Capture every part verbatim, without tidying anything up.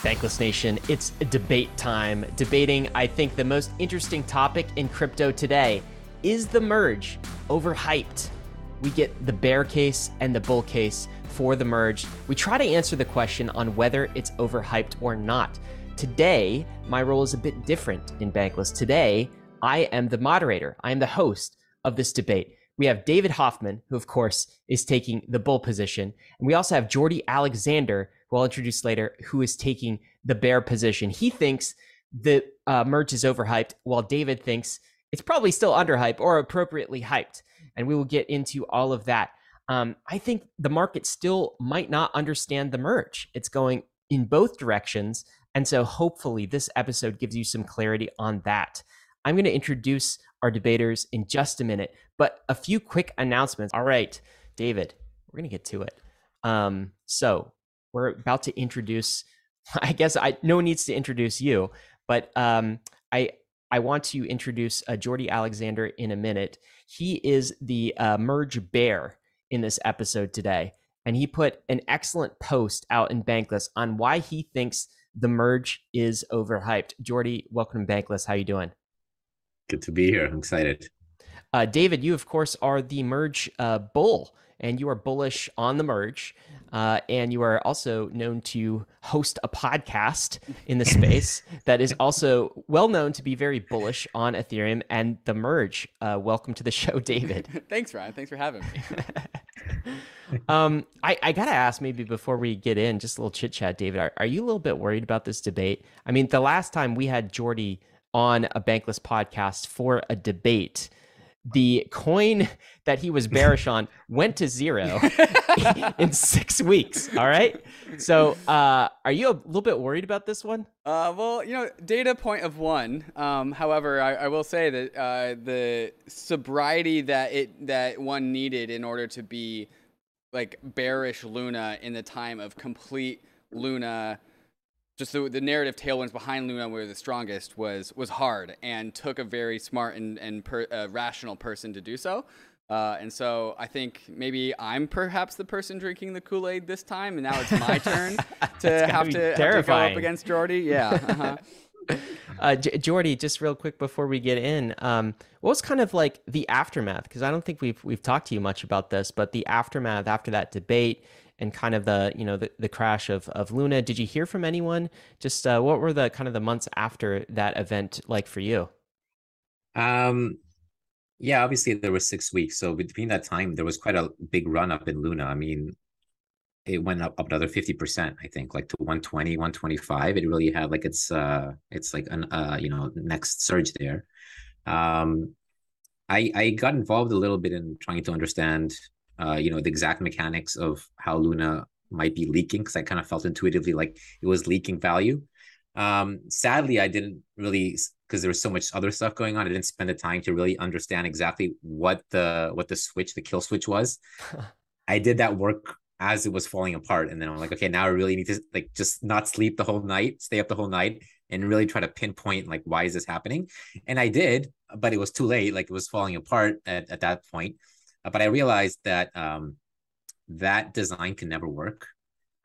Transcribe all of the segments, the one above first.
Bankless Nation, it's debate time. Debating, I think, the most interesting topic in crypto today. Is the merge overhyped? We get the bear case and the bull case for the merge. We try to answer the question on whether it's overhyped or not. Today, my role is a bit different in Bankless. Today, I am the moderator. I am the host of this debate. We have David Hoffman, who, of course, is taking the bull position. And we also have Jordi Alexander, who I'll introduce later, who is taking the bear position. He thinks the uh, merge is overhyped, while David thinks it's probably still underhyped or appropriately hyped. And we will get into all of that. Um, I think the market still might not understand the merge. It's going in both directions. And so hopefully this episode gives you some clarity on that. I'm going to introduce our debaters in just a minute, but a few quick announcements. All right, David, we're going to get to it. Um, so we're about to introduce, I guess I no one needs to introduce you, but um, I I want to introduce uh, Jordi Alexander in a minute. He is the uh, merge bear in this episode today, and he put an excellent post out in Bankless on why he thinks the merge is overhyped. Jordi, welcome to Bankless. How you doing? Good to be here. I'm excited. Uh, David, you, of course, are the merge uh, bull, and you are bullish on the merge. Uh, and you are also known to host a podcast in the space that is also well known to be very bullish on Ethereum and the merge. Uh, welcome to the show, David. Thanks, Ryan. Thanks for having me. um, I, I got to ask, maybe before we get in, just a little chit chat, David, are, are you a little bit worried about this debate? I mean, the last time we had Jordi on a Bankless podcast for a debate, the coin that he was bearish on went to zero in six weeks. All right. So uh, are you a little bit worried about this one? Uh, well, you know, data point of one. Um, however, I, I will say that uh, the sobriety that it that one needed in order to be like bearish Luna in the time of complete Luna, just the, the narrative tailwinds behind Luna were the strongest, was was hard and took a very smart and, and per, uh, rational person to do so. Uh, and so I think maybe I'm perhaps the person drinking the Kool-Aid this time, and now it's my turn to, have to, have to go up against Jordi. Yeah. Uh-huh. uh, J- Jordi, just real quick before we get in, um, what was kind of like the aftermath? Because I don't think we've we've talked to you much about this, but the aftermath after that debate and kind of the, you know, the, the crash of, of Luna. Did you hear from anyone? Just uh, what were the kind of the months after that event like for you? Um, yeah, obviously there were six weeks. So between that time, there was quite a big run up in Luna. I mean, it went up, up another fifty percent, I think, like to one twenty, one twenty-five. It really had like its, uh, it's like, an uh, you know, next surge there. Um, I, I got involved a little bit in trying to understand Uh, you know, the exact mechanics of how Luna might be leaking, because I kind of felt intuitively like it was leaking value. Um, sadly, I didn't really, because there was so much other stuff going on, I didn't spend the time to really understand exactly what the what the switch, the kill switch was. I did that work as it was falling apart. And then I'm like, okay, now I really need to like just not sleep the whole night, stay up the whole night, and really try to pinpoint like, why is this happening? And I did, but it was too late. Like it was falling apart at, at that point. But I realized that um, that design can never work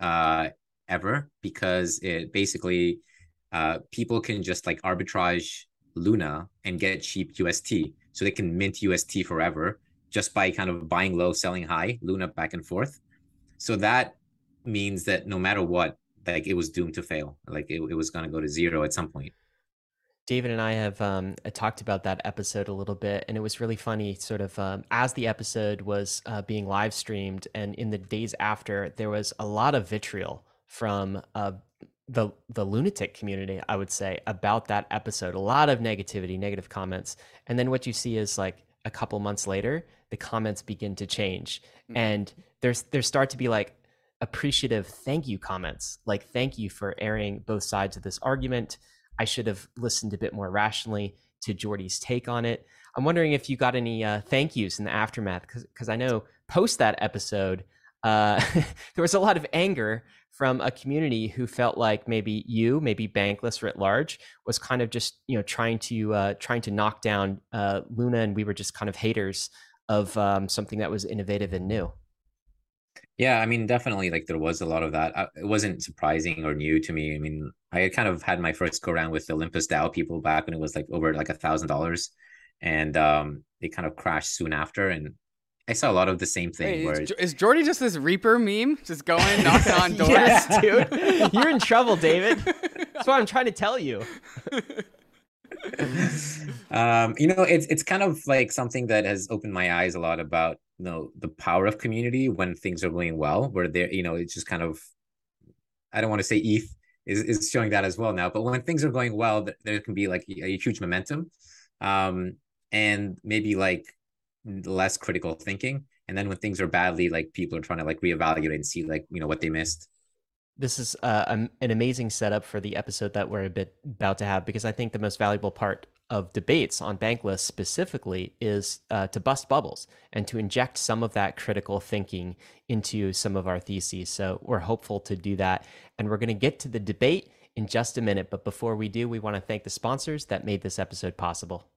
uh, ever, because it basically uh, people can just like arbitrage Luna and get cheap U S T. So they can mint U S T forever just by kind of buying low, selling high, Luna back and forth. So that means that no matter what, like it was doomed to fail. Like it, it was going to go to zero at some point. David and I have um, talked about that episode a little bit, and it was really funny sort of um, as the episode was uh, being live streamed, and in the days after, there was a lot of vitriol from uh, the the lunatic community, I would say, about that episode. A lot of negativity, negative comments. And then what you see is like a couple months later, the comments begin to change. Mm-hmm. And there's there start to be like appreciative thank you comments, like thank you for airing both sides of this argument. I should have listened a bit more rationally to Jordi's take on it. I'm wondering if you got any uh, thank yous in the aftermath, because I know post that episode, uh, there was a lot of anger from a community who felt like maybe you, maybe Bankless writ large, was kind of just you know trying to uh, trying to knock down uh, Luna, and we were just kind of haters of um, something that was innovative and new. Yeah, I mean, definitely, like, there was a lot of that. I, it wasn't surprising or new to me. I mean, I kind of had my first go around with the Olympus DAO people back when it was like over like a thousand dollars, and um, they kind of crashed soon after. And I saw a lot of the same thing. Wait, where is, is Jordi just this Reaper meme, just going knocking on doors? Yes, dude, you're in trouble, David. That's what I'm trying to tell you. um, you know, it's it's kind of like something that has opened my eyes a lot about, you know, the power of community when things are going well, where they're, you know, it's just kind of, I don't want to say E T H is, is showing that as well now, but when things are going well, there can be like a huge momentum, um, and maybe like less critical thinking. And then when things are badly, like people are trying to like reevaluate and see like, you know, what they missed. This is uh, an amazing setup for the episode that we're a bit about to have, because I think the most valuable part of debates on Bankless specifically is uh, to bust bubbles and to inject some of that critical thinking into some of our theses. So we're hopeful to do that. And we're going to get to the debate in just a minute. But before we do, we want to thank the sponsors that made this episode possible.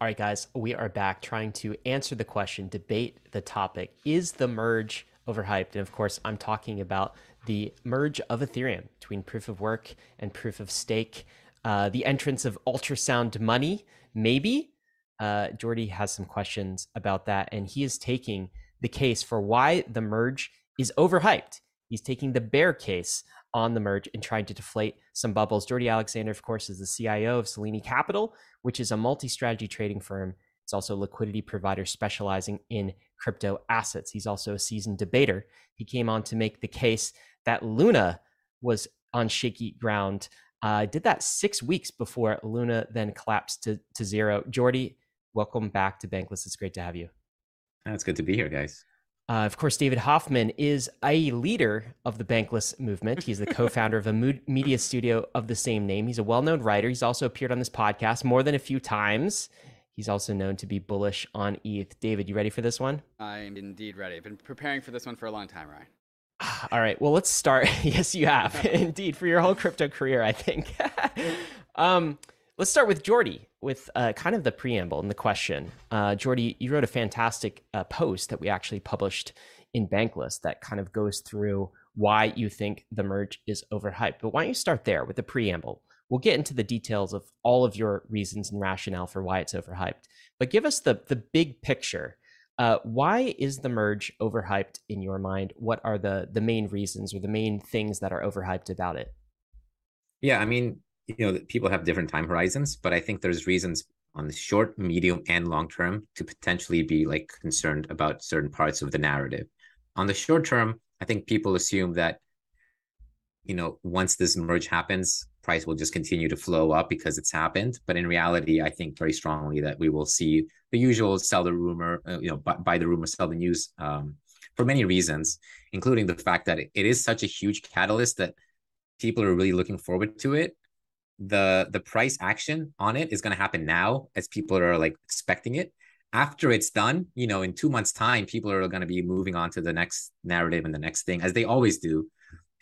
All right, guys, we are back trying to answer the question, debate the topic, is the merge overhyped? And of course, I'm talking about the merge of Ethereum between proof of work and proof of stake, uh, the entrance of ultrasound money, maybe. Uh, Jordi has some questions about that, and he is taking the case for why the merge is overhyped. He's taking the bear case on the merge and trying to deflate some bubbles. Jordi Alexander, of course, is the C I O of Selene Capital, which is a multi-strategy trading firm. It's also a liquidity provider specializing in crypto assets. He's also a seasoned debater. He came on to make the case that Luna was on shaky ground. Uh, did that six weeks before Luna then collapsed to, to zero. Jordi, welcome back to Bankless. It's great to have you. Oh, it's good to be here, guys. Uh, of course, David Hoffman is a leader of the Bankless movement. He's the co-founder of a mood media studio of the same name. He's a well-known writer. He's also appeared on this podcast more than a few times. He's also known to be bullish on E T H. David, you ready for this one? I'm indeed ready. I've been preparing for this one for a long time, Ryan. All right. Well, let's start. Yes, you have indeed for your whole crypto career, I think. um, let's start with Jordi with uh, kind of the preamble and the question. Uh, Jordi, you wrote a fantastic uh, post that we actually published in Bankless that kind of goes through why you think the merge is overhyped. But why don't you start there with the preamble? We'll get into the details of all of your reasons and rationale for why it's overhyped. But give us the, the big picture. Uh, why is the merge overhyped in your mind? What are the, the main reasons or the main things that are overhyped about it? Yeah, I mean, you know, people have different time horizons, but I think there's reasons on the short, medium, and long term to potentially be like concerned about certain parts of the narrative. On the short term, I think people assume that, you know, once this merge happens, price will just continue to flow up because it's happened. But in reality, I think very strongly that we will see the usual sell the rumor, uh, you know, buy, buy the rumor, sell the news, um, for many reasons, including the fact that it, it is such a huge catalyst that people are really looking forward to it. The, the price action on it is going to happen now as people are like expecting it. After it's done, you know, in two months time, people are going to be moving on to the next narrative and the next thing as they always do.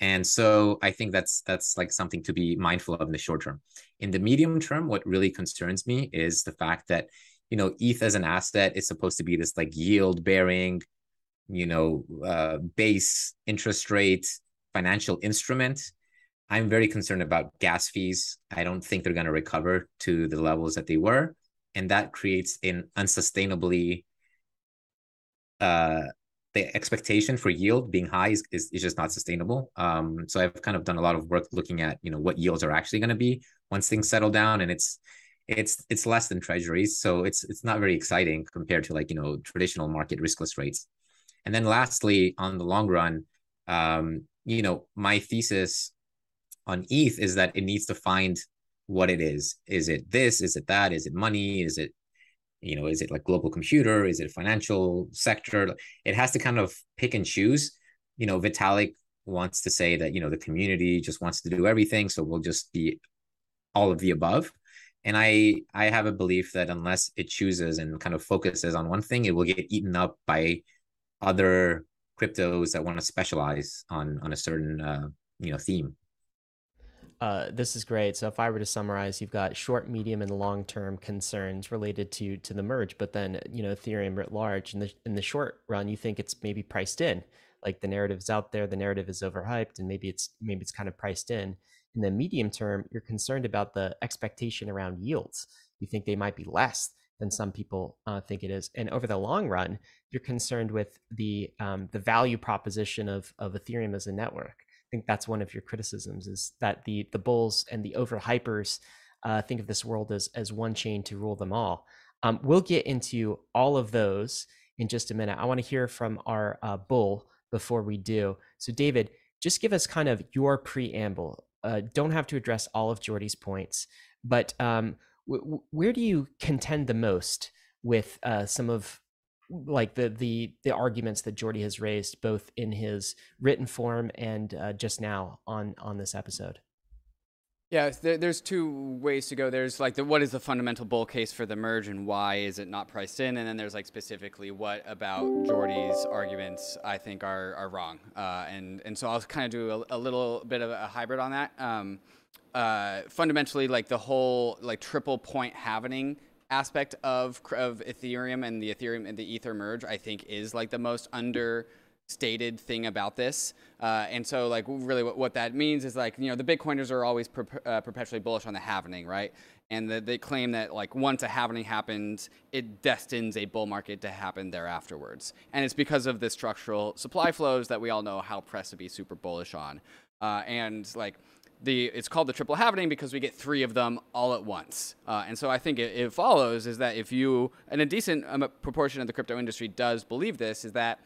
And so I think that's that's like something to be mindful of in the short term. In the medium term, what really concerns me is the fact that, you know, E T H as an asset is supposed to be this like yield bearing, you know, uh, base interest rate financial instrument. I'm very concerned about gas fees. I don't think they're going to recover to the levels that they were. And that creates an unsustainably uh the expectation for yield being high is, is, is just not sustainable. Um, so I've kind of done a lot of work looking at, you know, what yields are actually going to be once things settle down, and it's it's it's less than treasuries. So it's it's not very exciting compared to like, you know, traditional market riskless rates. And then lastly, on the long run, um, you know, my thesis on E T H is that it needs to find what it is. Is it this? Is it that? Is it money? Is it, you know, is it like global computer? Is it financial sector? It has to kind of pick and choose. You know, Vitalik wants to say that, you know, the community just wants to do everything, so we'll just be all of the above. And I, I have a belief that unless it chooses and kind of focuses on one thing, it will get eaten up by other cryptos that want to specialize on, on a certain, uh, you know, theme. Uh, this is great. So if I were to summarize, you've got short, medium, and long-term concerns related to to the merge, but then, you know, Ethereum writ large. In the in the short run, you think it's maybe priced in. like the narrative's out there, the narrative is overhyped, and maybe it's maybe it's kind of priced in. In the medium term, you're concerned about the expectation around yields. You think they might be less than some people uh, think it is. And over the long run, you're concerned with the um, the value proposition of, of Ethereum as a network. I think that's one of your criticisms, is that the the bulls and the overhypers uh, think of this world as, as one chain to rule them all. Um, we'll get into all of those in just a minute. I want to hear from our uh, bull before we do. So David, just give us kind of your preamble. Uh, don't have to address all of Jordi's points, but um, where do you contend the most with uh, some of like the, the, the arguments that Jordi has raised, both in his written form and uh, just now on, on this episode? Yeah, there, there's two ways to go. There's like the, what is the fundamental bull case for the merge and why is it not priced in? And then there's like specifically what about Jordi's arguments I think are, are wrong. Uh, and, and so I'll kind of do a, a little bit of a hybrid on that. Um, Uh, fundamentally, like the whole like triple point halvening aspect of of Ethereum and the Ethereum and the Ether merge, I think, is like the most understated thing about this. Uh, and so, like, really, what, what that means is like you know the Bitcoiners are always per, uh, perpetually bullish on the halvening, right? And the, they claim that like once a halvening happens, it destines a bull market to happen thereafterwards. And it's because of the structural supply flows that we all know how pressed to be super bullish on, uh, and like. The, it's called the triple halvening because we get three of them all at once. Uh, and so I think it, it follows is that if you, and a decent um, proportion of the crypto industry does believe this, is that,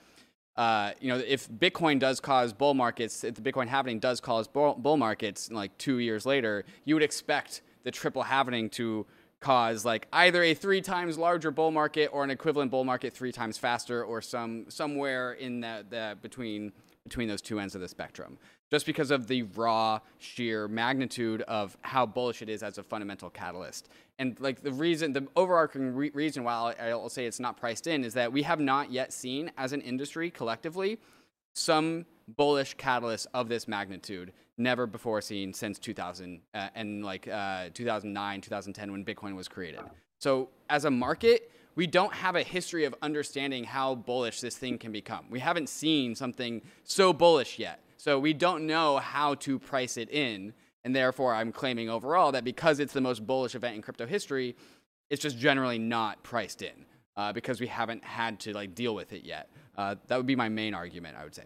uh, you know, if Bitcoin does cause bull markets, if the Bitcoin halvening does cause bull, bull markets like two years later, you would expect the triple halvening to cause like either a three times larger bull market or an equivalent bull market three times faster or some somewhere in the, the between between those two ends of the spectrum, just because of the raw sheer magnitude of how bullish it is as a fundamental catalyst. And like the reason, the overarching re reason why I'll say it's not priced in is that we have not yet seen as an industry collectively some bullish catalyst of this magnitude, never before seen since two thousand uh, and like uh, two thousand nine, two thousand ten when Bitcoin was created. So as a market, we don't have a history of understanding how bullish this thing can become. We haven't seen something so bullish yet. So we don't know how to price it in, and therefore I'm claiming overall that because it's the most bullish event in crypto history, it's just generally not priced in uh, because we haven't had to like deal with it yet. Uh, that would be my main argument, I would say.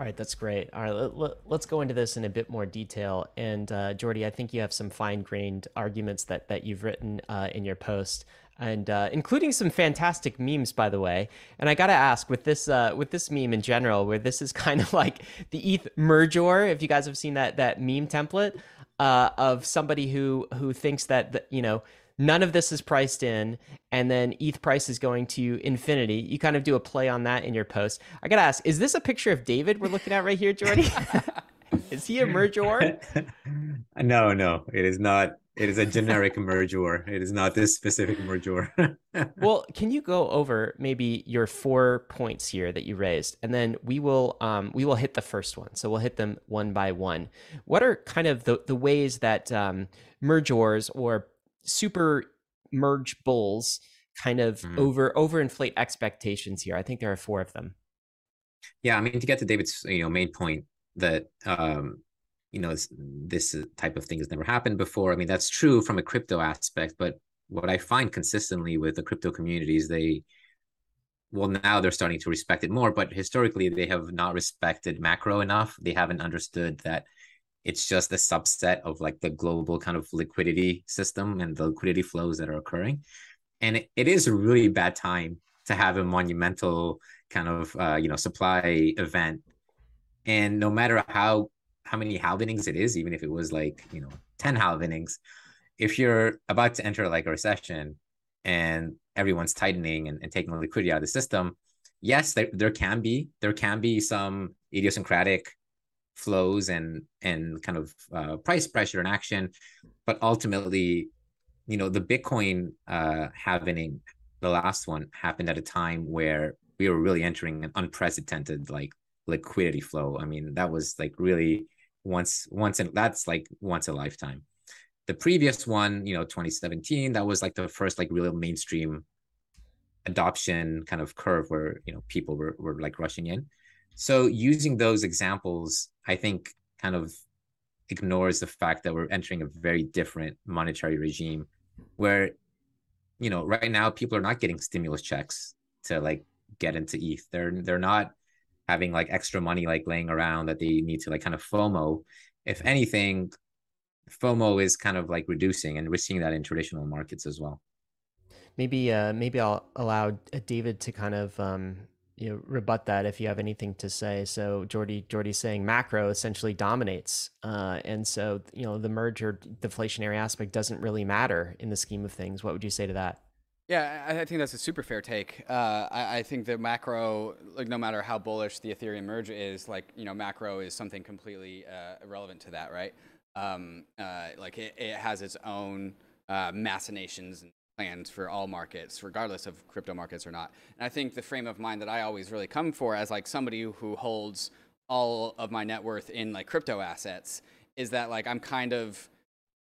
All right, that's great. All right, let, let, let's go into this in a bit more detail. And uh, Jordi, I think you have some fine-grained arguments that that you've written uh, in your post, and uh, including some fantastic memes, by the way. And I gotta ask, with this uh, with this meme in general, where this is kind of like the E T H merger, if you guys have seen that that meme template uh, of somebody who who thinks that the, you know none of this is priced in, and then E T H price is going to infinity. You kind of do a play on that in your post. I gotta ask, is this a picture of David we're looking at right here, Jordi? Is he a merger? No, no, it is not. It is a generic merger. It is not this specific merger. Well, can you go over maybe your four points here that you raised, and then we will um, we will hit the first one. So we'll hit them one by one. What are kind of the the ways that um, mergers or super merge bulls kind of mm-hmm. over overinflate expectations here? I think there are four of them. Yeah, I mean, to get to David's you know main point that. Um, you know, this, this type of thing has never happened before. I mean, that's true from a crypto aspect, but what I find consistently with the crypto communities, they, well, now they're starting to respect it more, but historically they have not respected macro enough. They haven't understood that it's just a subset of like the global kind of liquidity system and the liquidity flows that are occurring. And it, it is a really bad time to have a monumental kind of, uh, you know, supply event. And no matter how, how many halvenings it is, even if it was like, you know, ten halvenings, if you're about to enter like a recession and everyone's tightening and, and taking the liquidity out of the system, yes, there, there can be, there can be some idiosyncratic flows and, and kind of uh, price pressure in action, but ultimately, you know, the Bitcoin uh, halvening, the last one happened at a time where we were really entering an unprecedented like liquidity flow. I mean, that was like really, once once and that's like once a lifetime. The previous one, you know, twenty seventeen, that was like the first like real mainstream adoption kind of curve where, you know, people were, were like rushing in. So using those examples, I think, kind of ignores the fact that we're entering a very different monetary regime where, you know, right now people are not getting stimulus checks to like get into E T H. They're, they're not having like extra money like laying around that they need to like kind of FOMO. If anything, FOMO is kind of like reducing, and we're seeing that in traditional markets as well. Maybe, uh, maybe I'll allow David to kind of, um, you know, rebut that if you have anything to say. So Jordi, Jordi's saying macro essentially dominates. Uh, and so, you know, the merge or deflationary aspect doesn't really matter in the scheme of things. What would you say to that? Yeah, I think that's a super fair take. Uh, I, I think the macro, like no matter how bullish the Ethereum merge is, like, you know, macro is something completely uh, irrelevant to that, right? Um, uh, like it, it has its own uh, machinations and plans for all markets, regardless of crypto markets or not. And I think the frame of mind that I always really come for as like somebody who holds all of my net worth in like crypto assets is that like I'm kind of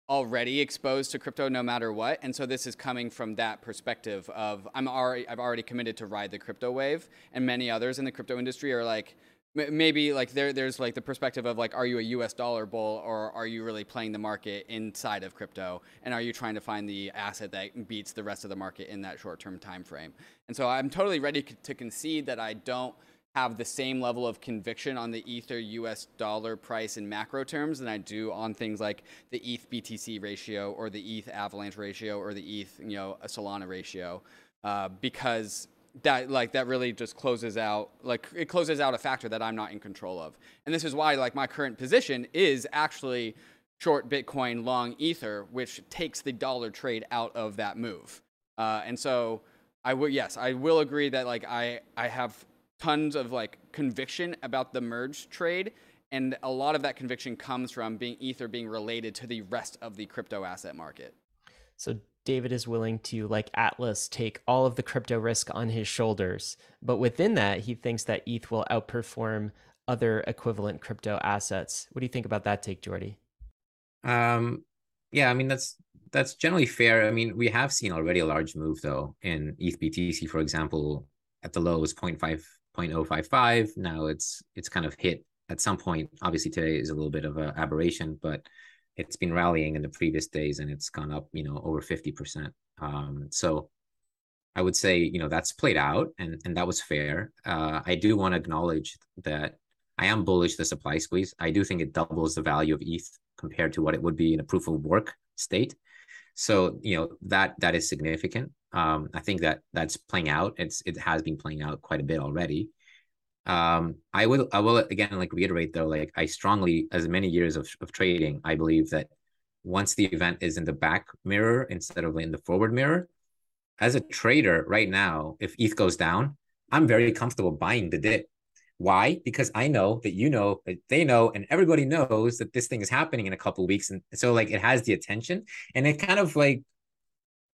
already exposed to crypto no matter what. And so this is coming from that perspective of I'm already, I've already committed to ride the crypto wave, and many others in the crypto industry are like, maybe like there, there's like the perspective of like, are you a U S dollar bull, or are you really playing the market inside of crypto? And are you trying to find the asset that beats the rest of the market in that short term time frame? And so I'm totally ready to concede that I don't have the same level of conviction on the Ether U S dollar price in macro terms than I do on things like the E T H B T C ratio or the E T H Avalanche ratio or the E T H, you know, a Solana ratio, uh, because that like that really just closes out like it closes out a factor that I'm not in control of. And this is why like my current position is actually short Bitcoin, long Ether, which takes the dollar trade out of that move. Uh, and so I will, yes, I will agree that like I I have tons of like conviction about the merge trade, and a lot of that conviction comes from being Ether being related to the rest of the crypto asset market. So David is willing to, like Atlas, take all of the crypto risk on his shoulders, but within that he thinks that E T H will outperform other equivalent crypto assets. What do you think about that take, Jordi? Um yeah, I mean that's that's generally fair. I mean, we have seen already a large move though in E T H B T C, for example. At the low was zero point five zero five five. Now it's it's kind of hit at some point. Obviously today is a little bit of an aberration, but it's been rallying in the previous days and it's gone up, you know, over fifty percent. Um, so I would say, you know, that's played out, and, and that was fair. Uh, I do want to acknowledge that I am bullish the supply squeeze. I do think it doubles the value of E T H compared to what it would be in a proof of work state. So, you know, that that is significant. Um, I think that that's playing out. It's it has been playing out quite a bit already. Um, I will I will again like reiterate though, like I strongly, as many years of of trading, I believe that once the event is in the back mirror instead of in the forward mirror, as a trader right now, if E T H goes down, I'm very comfortable buying the dip. Why? Because I know that you know that they know, and everybody knows that this thing is happening in a couple of weeks, and so like it has the attention, and it kind of like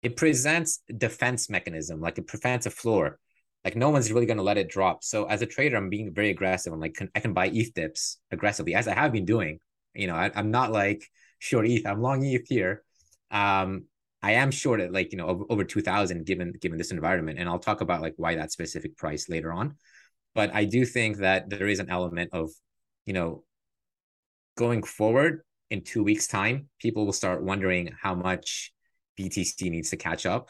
it presents a defense mechanism, like it prevents a floor. Like no one's really going to let it drop. So as a trader, I'm being very aggressive. I'm like, can, I can buy E T H dips aggressively, as I have been doing. You know, I, I'm not like short E T H. I'm long E T H here. Um, I am short at like, you know, over two thousand given given this environment. And I'll talk about like why that specific price later on. But I do think that there is an element of, you know, going forward in two weeks time, people will start wondering how much B T C needs to catch up.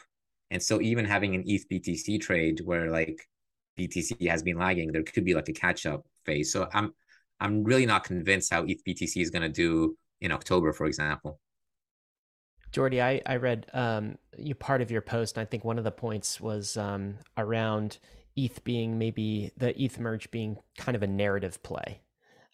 And so even having an E T H B T C trade where like B T C has been lagging, there could be like a catch up phase. So I'm I'm really not convinced how E T H B T C is going to do in October, for example. Jordi, I, I read um, you part of your post, and I think one of the points was um, around E T H being maybe the E T H merge being kind of a narrative play.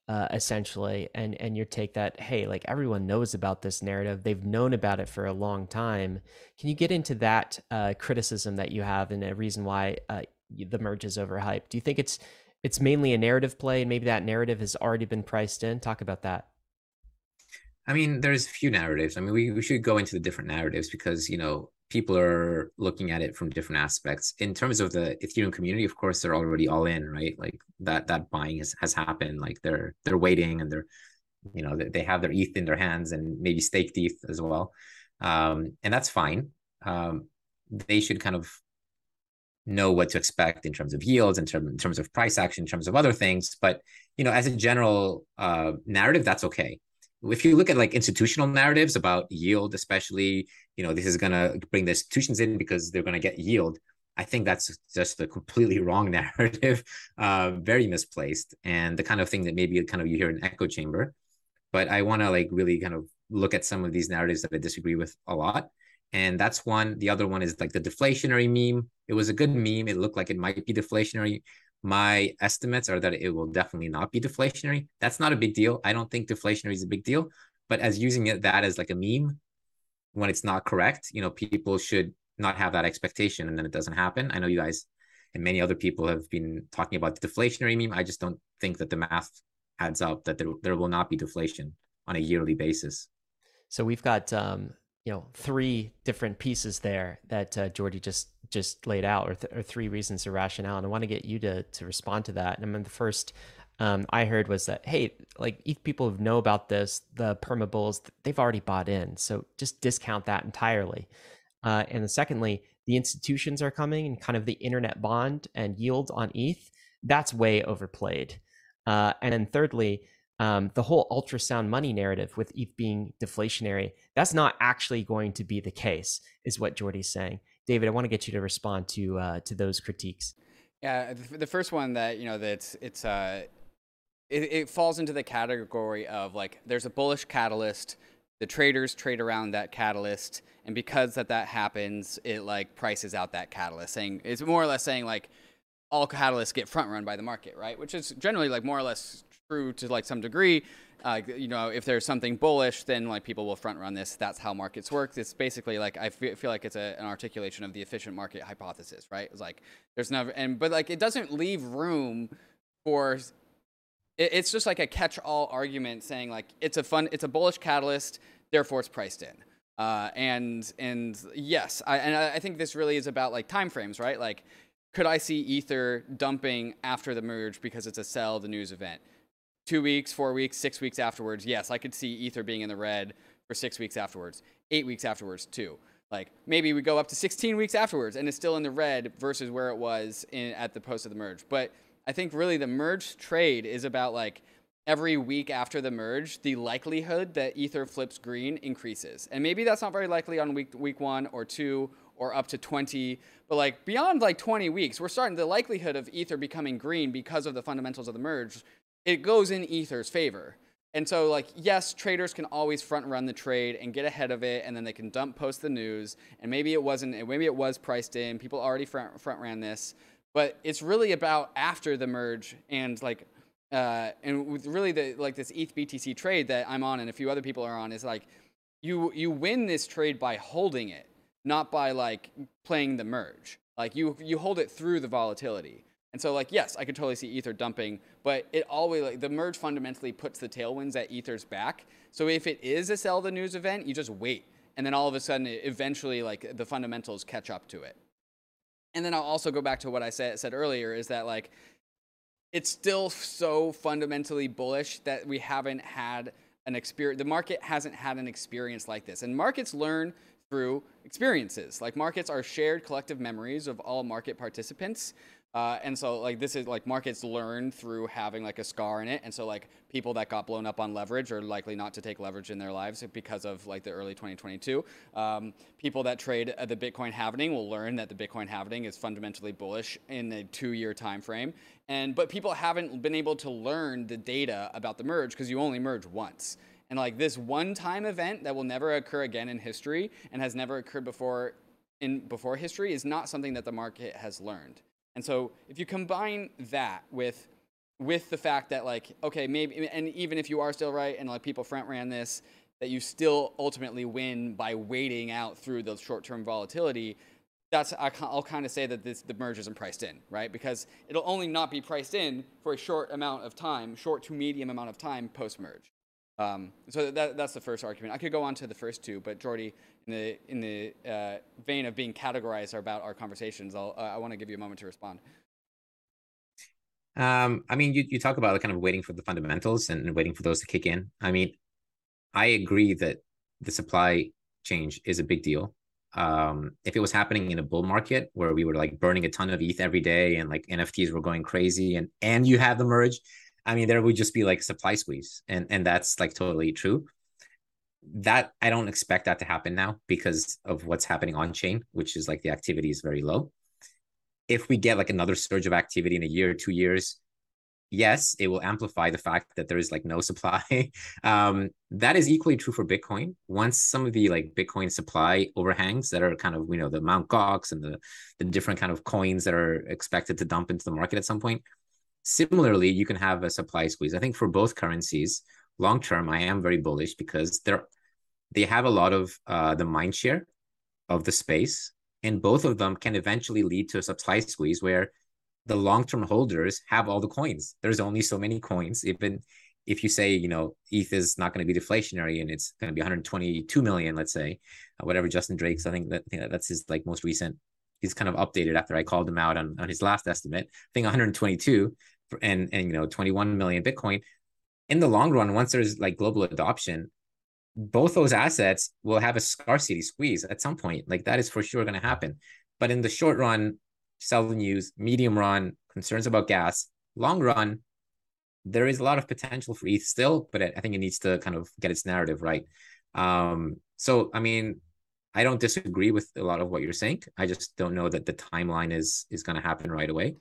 Uh, essentially, and and your take that, hey, like everyone knows about this narrative, they've known about it for a long time. Can you get into that uh, criticism that you have and a reason why uh, the merge is overhyped? Do you think it's it's mainly a narrative play, and maybe that narrative has already been priced in? Talk about that. I mean, there's a few narratives. I mean, we, we should go into the different narratives because, you know, people are looking at it from different aspects. In terms of the Ethereum community, of course, they're already all in, right? Like that that buying has, has happened. Like they're they're waiting, and they're, you know, they have their E T H in their hands and maybe staked E T H as well. Um, and that's fine. Um, they should kind of know what to expect in terms of yields, in, term, in terms of price action, in terms of other things. But, you know, as a general uh, narrative, that's okay. If you look at like institutional narratives about yield, especially, you know, this is going to bring the institutions in because they're going to get yield. I think that's just a completely wrong narrative, uh, very misplaced, and the kind of thing that maybe kind of you hear in echo chamber. But I want to like really kind of look at some of these narratives that I disagree with a lot. And that's one. The other one is like the deflationary meme. It was a good meme. It looked like it might be deflationary. My estimates are that it will definitely not be deflationary. That's not a big deal. I don't think deflationary is a big deal, but as using it, that as like a meme when it's not correct, you know, people should not have that expectation, and then it doesn't happen. I know you guys and many other people have been talking about the deflationary meme. I just don't think that the math adds up that there, there will not be deflation on a yearly basis. So we've got, um, you know, three different pieces there that uh, Jordi just just laid out, or, th or three reasons or rationale. And I want to get you to to respond to that. And I mean, the first um, I heard was that, hey, like E T H people who know about this, the perma bulls, they've already bought in. So just discount that entirely. Uh, and then secondly, the institutions are coming and kind of the internet bond and yield on E T H, that's way overplayed. Uh, and then thirdly, um, the whole ultrasound money narrative with E T H being deflationary, that's not actually going to be the case, is what Jordi's saying. David, I want to get you to respond to uh, to those critiques. Yeah, the first one that, you know, that's it's uh, it, it falls into the category of like there's a bullish catalyst. The traders trade around that catalyst, and because that that happens, it like prices out that catalyst, saying it's more or less saying like all catalysts get front run by the market, right? Which is generally like more or less true to like some degree. Uh, you know, if there's something bullish, then like people will front run this. That's how markets work. It's basically like I feel like it's a, an articulation of the efficient market hypothesis, right? It's like there's never and but like it doesn't leave room for. It's just like a catch-all argument saying like it's a fun, it's a bullish catalyst, therefore it's priced in. Uh, and and yes, I, and I think this really is about like timeframes, right? Like, could I see Ether dumping after the merge because it's a sell the news event? Two weeks, four weeks, six weeks afterwards. Yes, I could see Ether being in the red for six weeks afterwards, eight weeks afterwards too. Like maybe we go up to sixteen weeks afterwards and it's still in the red versus where it was in at the post of the merge, but. I think really the merge trade is about like every week after the merge, the likelihood that Ether flips green increases. And maybe that's not very likely on week week one or two or up to twenty, but like beyond like twenty weeks, we're starting the likelihood of Ether becoming green because of the fundamentals of the merge, it goes in Ether's favor. And so like, yes, traders can always front run the trade and get ahead of it, and then they can dump post the news, and maybe it wasn't, maybe it was priced in, people already front, front ran this. But it's really about after the merge and like, uh, and with really the like this E T H B T C trade that I'm on and a few other people are on is like, you you win this trade by holding it, not by like playing the merge. Like you you hold it through the volatility. And so like yes, I could totally see Ether dumping, but it always like the merge fundamentally puts the tailwinds at Ether's back. So if it is a sell the news event, you just wait, and then all of a sudden it eventually like the fundamentals catch up to it. And then I'll also go back to what I said, said earlier is that like, it's still so fundamentally bullish that we haven't had an experience, the market hasn't had an experience like this. And markets learn through experiences. Like markets are shared collective memories of all market participants. Uh, and so like this is like markets learn through having like a scar in it. And so like people that got blown up on leverage are likely not to take leverage in their lives because of like the early twenty twenty-two. Um, people that trade uh, the Bitcoin halving will learn that the Bitcoin halving is fundamentally bullish in a two-year time frame. And but people haven't been able to learn the data about the merge because you only merge once. And like this one-time event that will never occur again in history and has never occurred before in before history is not something that the market has learned. And so if you combine that with with the fact that like, okay, maybe, and even if you are still right and like people front ran this, that you still ultimately win by waiting out through the short-term volatility, that's, I'll kind of say that this, the merge isn't priced in, right? Because it'll only not be priced in for a short amount of time, short to medium amount of time post-merge. Um, so that, that's the first argument. I could go on to the first two, but Jordi, in the in the uh, vein of being categorized about our conversations, I'll, uh, I want to give you a moment to respond. Um, I mean, you you talk about kind of waiting for the fundamentals and waiting for those to kick in. I mean, I agree that the supply change is a big deal. um, if it was happening in a bull market where we were like burning a ton of E T H every day and like N F Ts were going crazy and, and you have the merge, I mean, there would just be like supply squeeze. And, and that's like totally true. That I don't expect that to happen now because of what's happening on chain, which is like the activity is very low. If we get like another surge of activity in a year or two years, yes, it will amplify the fact that there is like no supply. um, that is equally true for Bitcoin. Once some of the like Bitcoin supply overhangs that are kind of, you know, the Mt. Gox and the, the different kind of coins that are expected to dump into the market at some point. Similarly, you can have a supply squeeze. I think for both currencies, long-term, I am very bullish because they're, they have a lot of uh, the mind share of the space, and both of them can eventually lead to a supply squeeze where the long-term holders have all the coins. There's only so many coins. Even if you say, you know, E T H is not going to be deflationary and it's going to be one hundred twenty-two million, let's say, whatever Justin Drake's, I think that you know, that's his like most recent, he's kind of updated after I called him out on, on his last estimate, I think one hundred twenty-two and, and, you know, twenty-one million Bitcoin. In the long run, once there's like global adoption, both those assets will have a scarcity squeeze at some point. Like that is for sure going to happen. But in the short run, sell the news, medium run, concerns about gas, long run, there is a lot of potential for E T H still, but I think it needs to kind of get its narrative right. Um, so, I mean, I don't disagree with a lot of what you're saying. I just don't know that the timeline is is going to happen right away.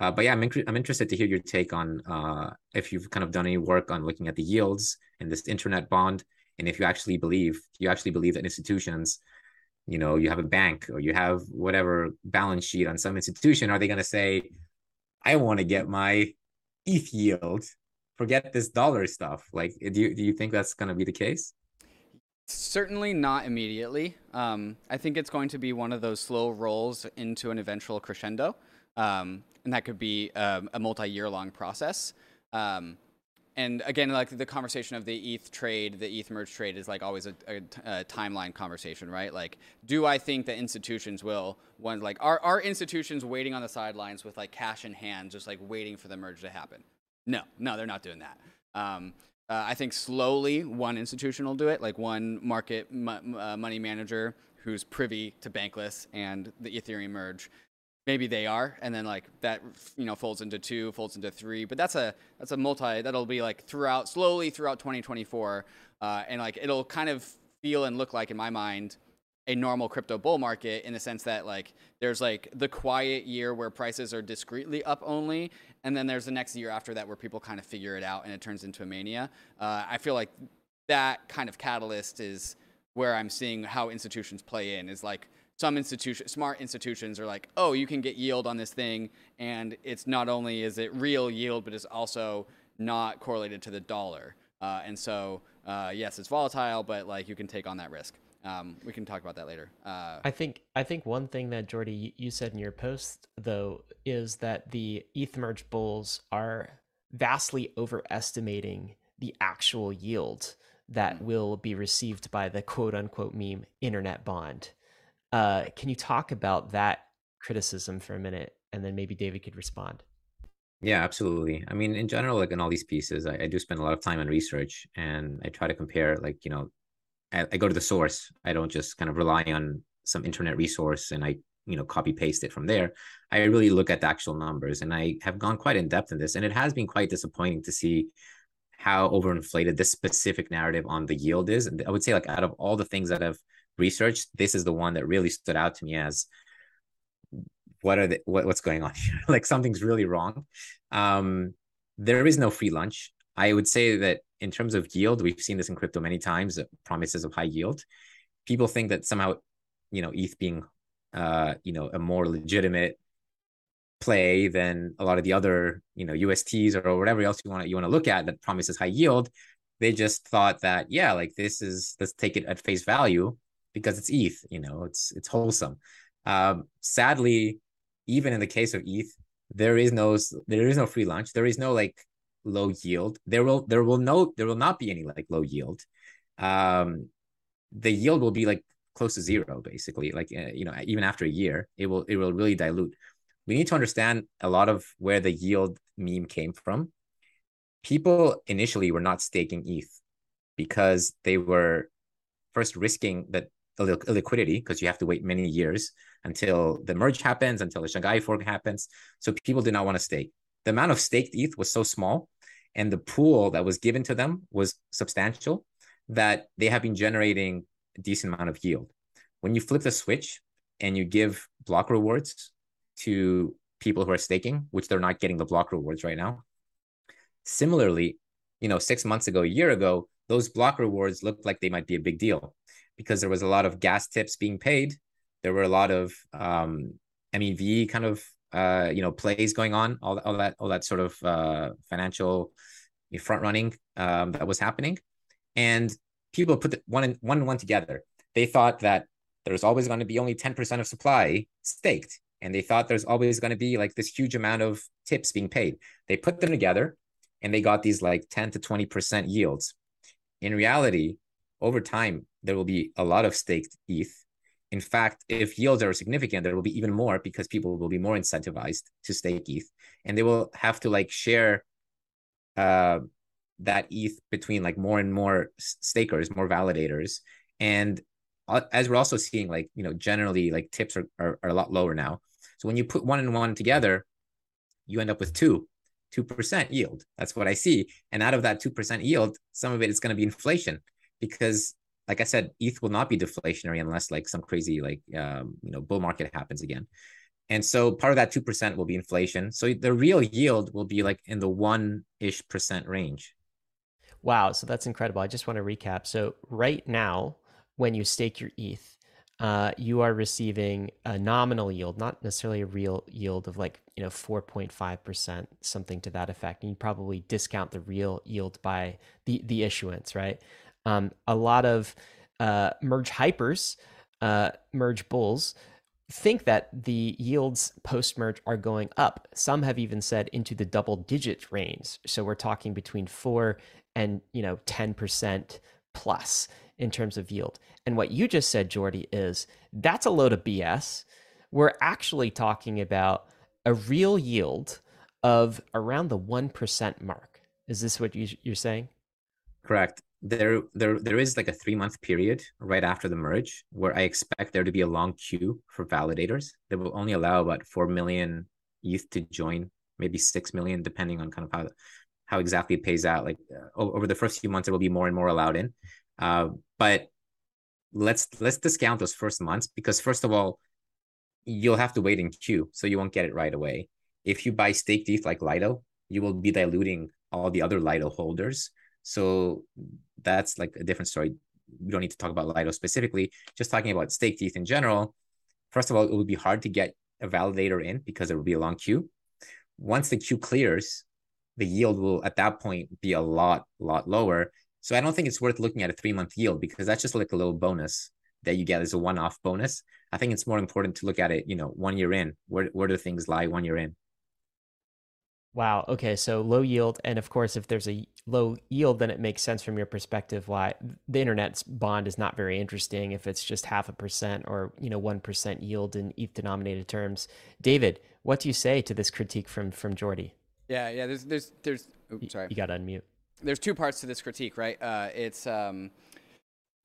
Uh, but yeah, I'm, I'm interested to hear your take on uh, if you've kind of done any work on looking at the yields in this internet bond. And if you actually believe, you actually believe that institutions, you know, you have a bank or you have whatever balance sheet on some institution, are they going to say, I want to get my E T H yield, forget this dollar stuff? Like, do you, do you think that's going to be the case? Certainly not immediately. Um, I think it's going to be one of those slow rolls into an eventual crescendo. Um, and that could be um, a multi-year long process. Um, And again, like the conversation of the E T H trade, the E T H merge trade is like always a, a, a timeline conversation, right? Like, do I think that institutions will, one, like, are, are institutions waiting on the sidelines with like cash in hand, just like waiting for the merge to happen? No, no, they're not doing that. Um, uh, I think slowly one institution will do it, like one market m uh, money manager who's privy to Bankless and the Ethereum merge. Maybe they are, and then like that, you know, folds into two, folds into three. But that's a that's a multi that'll be like throughout, slowly throughout twenty twenty-four, uh, and like it'll kind of feel and look like, in my mind, a normal crypto bull market in the sense that like there's like the quiet year where prices are discreetly up only, and then there's the next year after that where people kind of figure it out and it turns into a mania. Uh, I feel like that kind of catalyst is where I'm seeing how institutions play in is like. Some institution, smart institutions are like, oh, you can get yield on this thing, and it's not only is it real yield, but it's also not correlated to the dollar. Uh, and so, uh, yes, it's volatile, but like you can take on that risk. Um, we can talk about that later. Uh, I think I think one thing that Jordi you said in your post though is that the E T H merge bulls are vastly overestimating the actual yield that mm-hmm. will be received by the quote unquote meme internet bond. Uh, can you talk about that criticism for a minute, and then maybe David could respond? Yeah, absolutely. I mean, in general, like in all these pieces, I, I do spend a lot of time on research, and I try to compare, like, you know, I, I go to the source. I don't just kind of rely on some internet resource and I, you know, copy paste it from there. I really look at the actual numbers, and I have gone quite in depth in this, and it has been quite disappointing to see how overinflated this specific narrative on the yield is. And I would say, like, out of all the things that have research, this is the one that really stood out to me as what are the what, what's going on here? Like something's really wrong. Um, there is no free lunch. I would say that in terms of yield, we've seen this in crypto many times, promises of high yield. People think that somehow, you know, E T H being uh, you know, a more legitimate play than a lot of the other, you know, U S Ts or whatever else you want to you want to look at that promises high yield. They just thought that, yeah, like this is let's take it at face value. Because it's E T H, you know, it's it's wholesome. Um, sadly, even in the case of E T H, there is no there is no free lunch. There is no like low yield. There will there will no there will not be any like low yield. Um, the yield will be like close to zero, basically. Like uh, you know, even after a year, it will it will really dilute. We need to understand a lot of where the yield meme came from. People initially were not staking E T H because they were first risking that illiquidity because you have to wait many years until the merge happens, until the Shanghai fork happens. So people did not want to stake. The amount of staked E T H was so small and the pool that was given to them was substantial that they have been generating a decent amount of yield. When you flip the switch and you give block rewards to people who are staking, which they're not getting the block rewards right now. Similarly, you know, six months ago, a year ago, those block rewards looked like they might be a big deal because there was a lot of gas tips being paid. There were a lot of um, M E V kind of, uh, you know, plays going on, all, all that all that sort of uh, financial front running um, that was happening. And people put the one and one, and one together. They thought that there's always going to be only ten percent of supply staked. And they thought there's always going to be like this huge amount of tips being paid. They put them together and they got these like ten to twenty percent yields. In reality, over time, there will be a lot of staked E T H. In fact, if yields are significant, there will be even more because people will be more incentivized to stake E T H. And they will have to like share uh, that E T H between like more and more stakers, more validators. And as we're also seeing, like, you know, generally like tips are, are, are a lot lower now. So when you put one and one together, you end up with two, two percent yield. That's what I see. And out of that two percent yield, some of it is going to be inflation because, like I said, E T H will not be deflationary unless like some crazy like um, you know bull market happens again. And so part of that two percent will be inflation. So the real yield will be like in the one ish percent range. Wow, so that's incredible. I just want to recap. So right now, when you stake your E T H, uh, you are receiving a nominal yield, not necessarily a real yield of like, you know, four point five percent, something to that effect. And you probably discount the real yield by the, the issuance, right? Um, a lot of uh, merge hypers, uh, merge bulls, think that the yields post-merge are going up. Some have even said into the double digit range. So we're talking between four and, you know, ten percent plus in terms of yield. And what you just said, Jordi, is that's a load of B S. We're actually talking about a real yield of around the one percent mark. Is this what you, you're saying? Correct. There, there, there is like a three month period right after the merge where I expect there to be a long queue for validators that will only allow about four million E T H to join, maybe six million, depending on kind of how, how exactly it pays out. Like uh, over the first few months, there will be more and more allowed in. Uh, but let's let's discount those first months because first of all, you'll have to wait in queue, so you won't get it right away. If you buy staked E T H like Lido, you will be diluting all the other Lido holders. So that's like a different story. We don't need to talk about Lido specifically, just talking about staked E T H in general. First of all, it would be hard to get a validator in because there will be a long queue. Once the queue clears, the yield will at that point be a lot, lot lower. So I don't think it's worth looking at a three-month yield because that's just like a little bonus that you get as a one-off bonus. I think it's more important to look at it, you know, one year in. Where, where do things lie one year in? Wow. Okay. So low yield. And of course, if there's a low yield, then it makes sense from your perspective why the internet's bond is not very interesting if it's just half a percent or, you know, one percent yield in E T H-denominated terms. David, what do you say to this critique from, from Jordi? Yeah. Yeah. There's, there's, there's, oops, sorry. You, you got to unmute. There's two parts to this critique, right? Uh, it's um,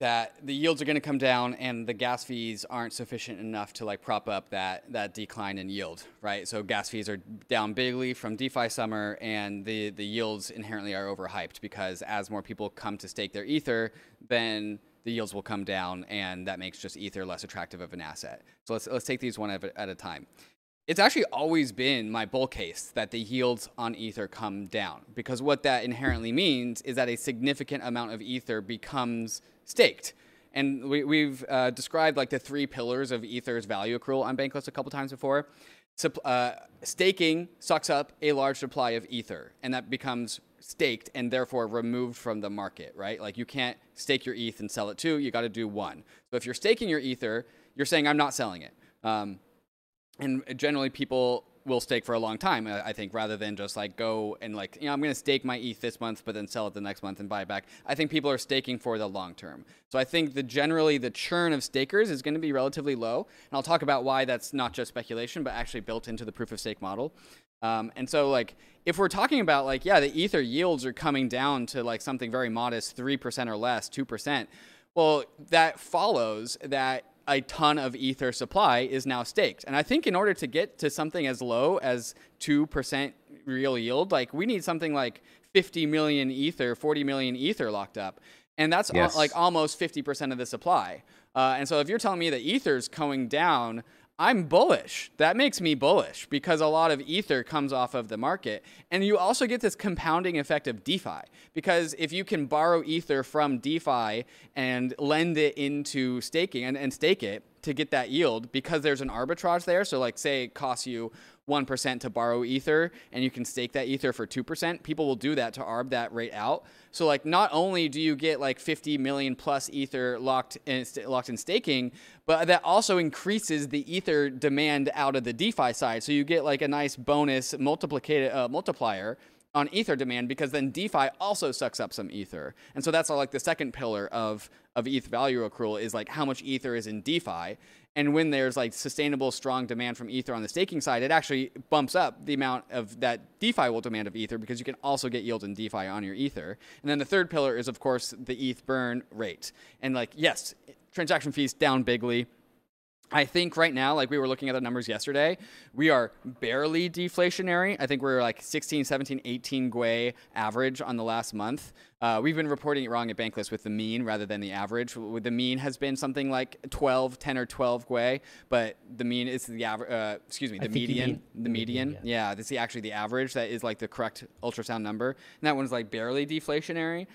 that the yields are going to come down and the gas fees aren't sufficient enough to like prop up that that decline in yield, right? So gas fees are down bigly from DeFi summer and the, the yields inherently are overhyped because as more people come to stake their ether, then the yields will come down and that makes just ether less attractive of an asset. So let's, let's take these one at a, at a time. It's actually always been my bull case that the yields on ether come down because what that inherently means is that a significant amount of ether becomes staked. And we, we've uh, described like the three pillars of ether's value accrual on Bankless a couple times before. So, uh, staking sucks up a large supply of ether and that becomes staked and therefore removed from the market, right? Like you can't stake your E T H and sell it too, you gotta do one. So if you're staking your ether, you're saying I'm not selling it. Um, And generally people will stake for a long time, I think, rather than just like go and like, you know, I'm going to stake my E T H this month, but then sell it the next month and buy it back. I think people are staking for the long term. So I think that generally the churn of stakers is going to be relatively low. And I'll talk about why that's not just speculation, but actually built into the proof of stake model. Um, and so like, if we're talking about like, yeah, the ether yields are coming down to like something very modest, three percent or less, two percent. Well, that follows that a ton of Ether supply is now staked. And I think in order to get to something as low as two percent real yield, like we need something like fifty million Ether, forty million Ether locked up. And that's yes. al like almost fifty percent of the supply. Uh, and so if you're telling me that Ether's going down, I'm bullish. That makes me bullish because a lot of Ether comes off of the market. And you also get this compounding effect of DeFi, because if you can borrow Ether from DeFi and lend it into staking and, and stake it to get that yield, because there's an arbitrage there. So like say it costs you one percent to borrow Ether and you can stake that Ether for two percent, people will do that to arb that rate out. So like not only do you get like fifty million plus Ether locked in, locked in staking, but that also increases the Ether demand out of the DeFi side. So you get like a nice bonus multiplicated uh, multiplier on Ether demand, because then DeFi also sucks up some Ether. And so that's like the second pillar of, of E T H value accrual is like how much Ether is in DeFi. And when there's like sustainable, strong demand from Ether on the staking side, it actually bumps up the amount of that DeFi will demand of Ether, because you can also get yield in DeFi on your Ether. And then the third pillar is, of course, the E T H burn rate. And like, yes, transaction fees down bigly. I think right now, like we were looking at the numbers yesterday, we are barely deflationary. I think we're like sixteen, seventeen, eighteen Gwei average on the last month. Uh, we've been reporting it wrong at Bankless with the mean rather than the average. The mean has been something like twelve, ten or twelve Gwei, but the mean is the average, uh, excuse me, the median, the median. median yeah. yeah, this is actually the average. That is like the correct ultrasound number. And that one's like barely deflationary.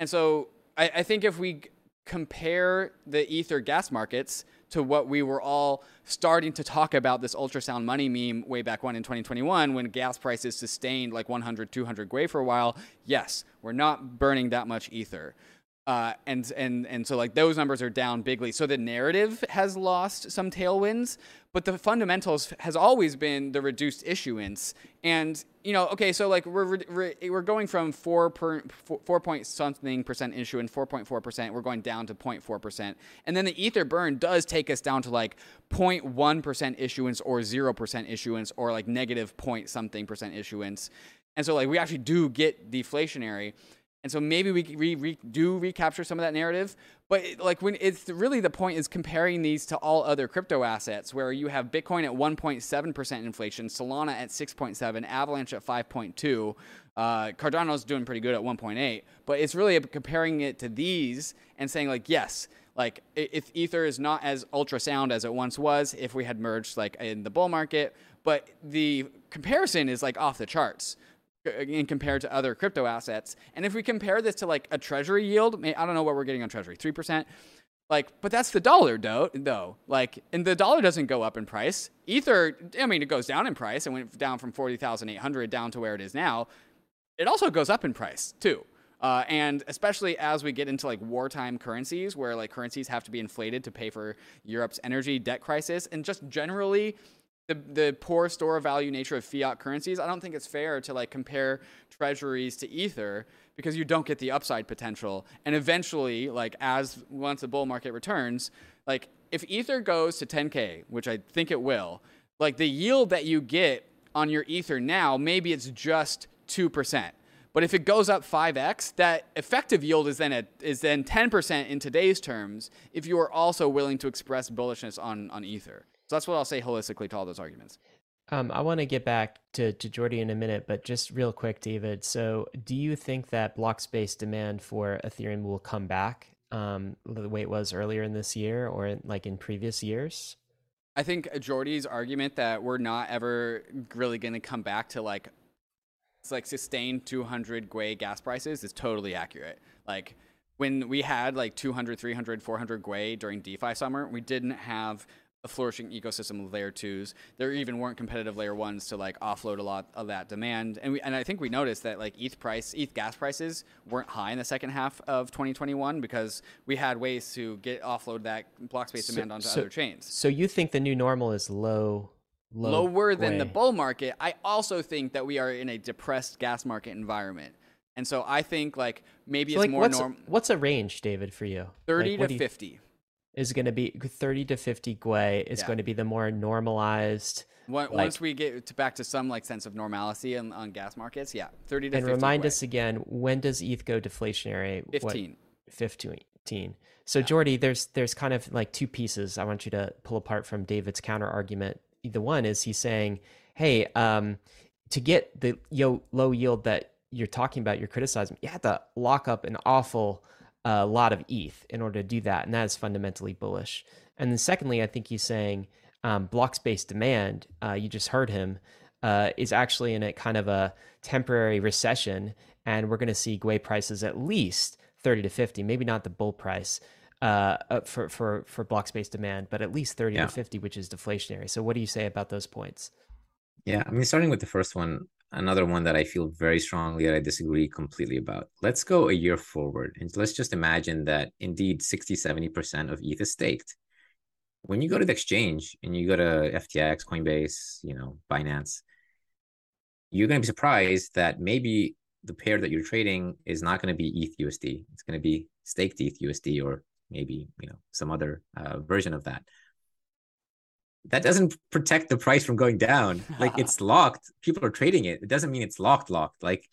And so I, I think if we compare the Ether gas markets to what we were all starting to talk about, this ultrasound money meme way back when in twenty twenty-one, when gas prices sustained like one hundred, two hundred Gwei for a while, yes, we're not burning that much Ether. Uh, and, and, and so like those numbers are down bigly. So the narrative has lost some tailwinds, but the fundamentals has always been the reduced issuance. And, you know, okay, so like we're, we're going from four per, four point something percent issuance, four point four percent, we're going down to zero point four percent. And then the Ether burn does take us down to like zero point one percent issuance or zero percent issuance or like negative point something percent issuance. And so like we actually do get deflationary. And so maybe we re re do recapture some of that narrative, but it, like when it's really the point is comparing these to all other crypto assets, where you have Bitcoin at one point seven percent inflation, Solana at six point seven, Avalanche at five point two, uh, Cardano's doing pretty good at one point eight. But it's really comparing it to these and saying like, yes, like if Ether is not as ultrasound as it once was, if we had merged like in the bull market, but the comparison is like off the charts in compared to other crypto assets. And if we compare this to like a treasury yield, I don't know what we're getting on treasury, three percent, like, but that's the dollar though, like, and the dollar doesn't go up in price. Ether, I mean, it goes down in price and went down from forty thousand eight hundred down to where it is now. It also goes up in price too. Uh, and especially as we get into like wartime currencies, where like currencies have to be inflated to pay for Europe's energy debt crisis. And just generally, The, the poor store of value nature of fiat currencies, I don't think it's fair to like compare treasuries to Ether, because you don't get the upside potential. And eventually, like as once the bull market returns, like if Ether goes to ten K, which I think it will, like the yield that you get on your Ether now, maybe it's just two percent. But if it goes up five X, that effective yield is then a, is then ten percent in today's terms, if you are also willing to express bullishness on, on Ether. So that's what I'll say holistically to all those arguments. Um, I want to get back to, to Jordi in a minute, but just real quick, David. So do you think that block space demand for Ethereum will come back um, the way it was earlier in this year or like in previous years? I think Jordi's argument that we're not ever really going to come back to like, it's like sustained two hundred Gwei gas prices is totally accurate. Like when we had like two hundred, three hundred, four hundred Gwei during DeFi summer, we didn't have a flourishing ecosystem of layer twos. There even weren't competitive layer ones to like offload a lot of that demand. And we, and I think we noticed that like E T H price, E T H gas prices weren't high in the second half of twenty twenty-one, because we had ways to get offload that block space so, demand onto so, other chains. So you think the new normal is low, low lower Gwei. Than the bull market? I also think that we are in a depressed gas market environment. And so I think like maybe so it's like more what's, normal. What's a range, David, for you? thirty like, to fifty. Is going to be thirty to fifty Gwei is yeah. going to be the more normalized. Once like, we get to back to some like sense of normalcy on, on gas markets, yeah, thirty to and fifty. And remind Gwei. Us again, when does E T H go deflationary? fifteen. What, fifteen. fifteen. So yeah. Jordi, there's there's kind of like two pieces I want you to pull apart from David's counter argument. The one is he's saying, hey, um, to get the yo low yield that you're talking about, you're criticizing, you have to lock up an awful uh, lot of E T H in order to do that. And that is fundamentally bullish. And then secondly, I think he's saying um, block-based demand, uh, you just heard him, uh, is actually in a kind of a temporary recession. And we're going to see G U I prices at least thirty to fifty, maybe not the bull price uh, for, for, for block-based demand, but at least thirty yeah. to fifty, which is deflationary. So what do you say about those points? Yeah, I mean, starting with the first one, another one that I feel very strongly that I disagree completely about. Let's go a year forward and let's just imagine that indeed sixty, seventy percent of E T H is staked. When you go to the exchange and you go to F T X, Coinbase, you know, Binance, you're going to be surprised that maybe the pair that you're trading is not going to be E T H U S D. It's going to be staked E T H U S D or maybe, you know, some other uh, version of that. That doesn't protect the price from going down. Like, it's locked. People are trading it. It doesn't mean it's locked, locked. Like,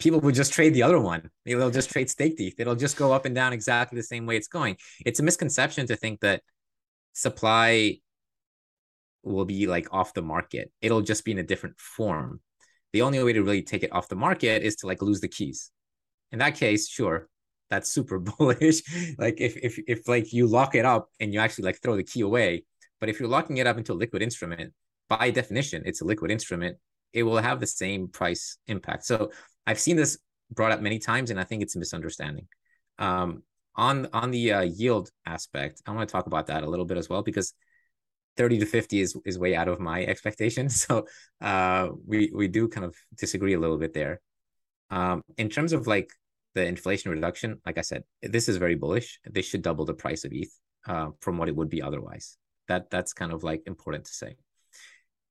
people would just trade the other one. They'll just trade staked E T H. It'll just go up and down exactly the same way it's going. It's a misconception to think that supply will be like off the market. It'll just be in a different form. The only way to really take it off the market is to like lose the keys. In that case, sure, that's super bullish. Like if, if, if like you lock it up and you actually like throw the key away. But if you're locking it up into a liquid instrument, by definition, it's a liquid instrument. It will have the same price impact. So I've seen this brought up many times, and I think it's a misunderstanding. Um, on on the uh, yield aspect, I want to talk about that a little bit as well, because thirty to fifty is is way out of my expectations. So uh, we we do kind of disagree a little bit there. Um, in terms of like the inflation reduction, like I said, this is very bullish. They should double the price of E T H uh, from what it would be otherwise. That that's kind of like important to say.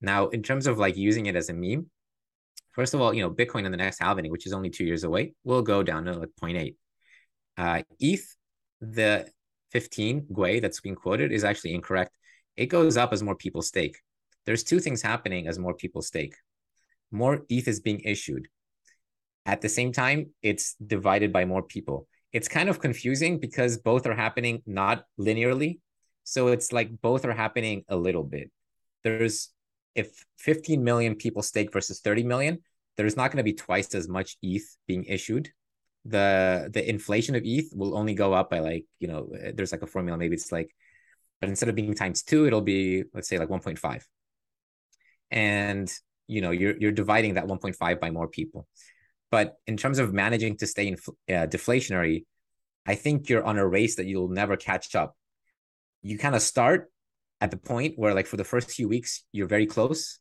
Now, in terms of like using it as a meme, first of all, you know, Bitcoin in the next halving, which is only two years away, will go down to like zero point eight. Uh, E T H, the fifteen G U I that's being quoted is actually incorrect. It goes up as more people stake. There's two things happening as more people stake. More E T H is being issued. At the same time, it's divided by more people. It's kind of confusing because both are happening not linearly. So it's like both are happening a little bit. There's, if fifteen million people stake versus thirty million, there's not going to be twice as much E T H being issued. The the inflation of E T H will only go up by like, you know, there's like a formula, maybe it's like, but instead of being times two, it'll be, let's say like one point five. And, you know, you're, you're dividing that one point five by more people. But in terms of managing to stay in, uh, deflationary, I think you're on a race that you'll never catch up. You kind of start at the point where like for the first few weeks, you're very close,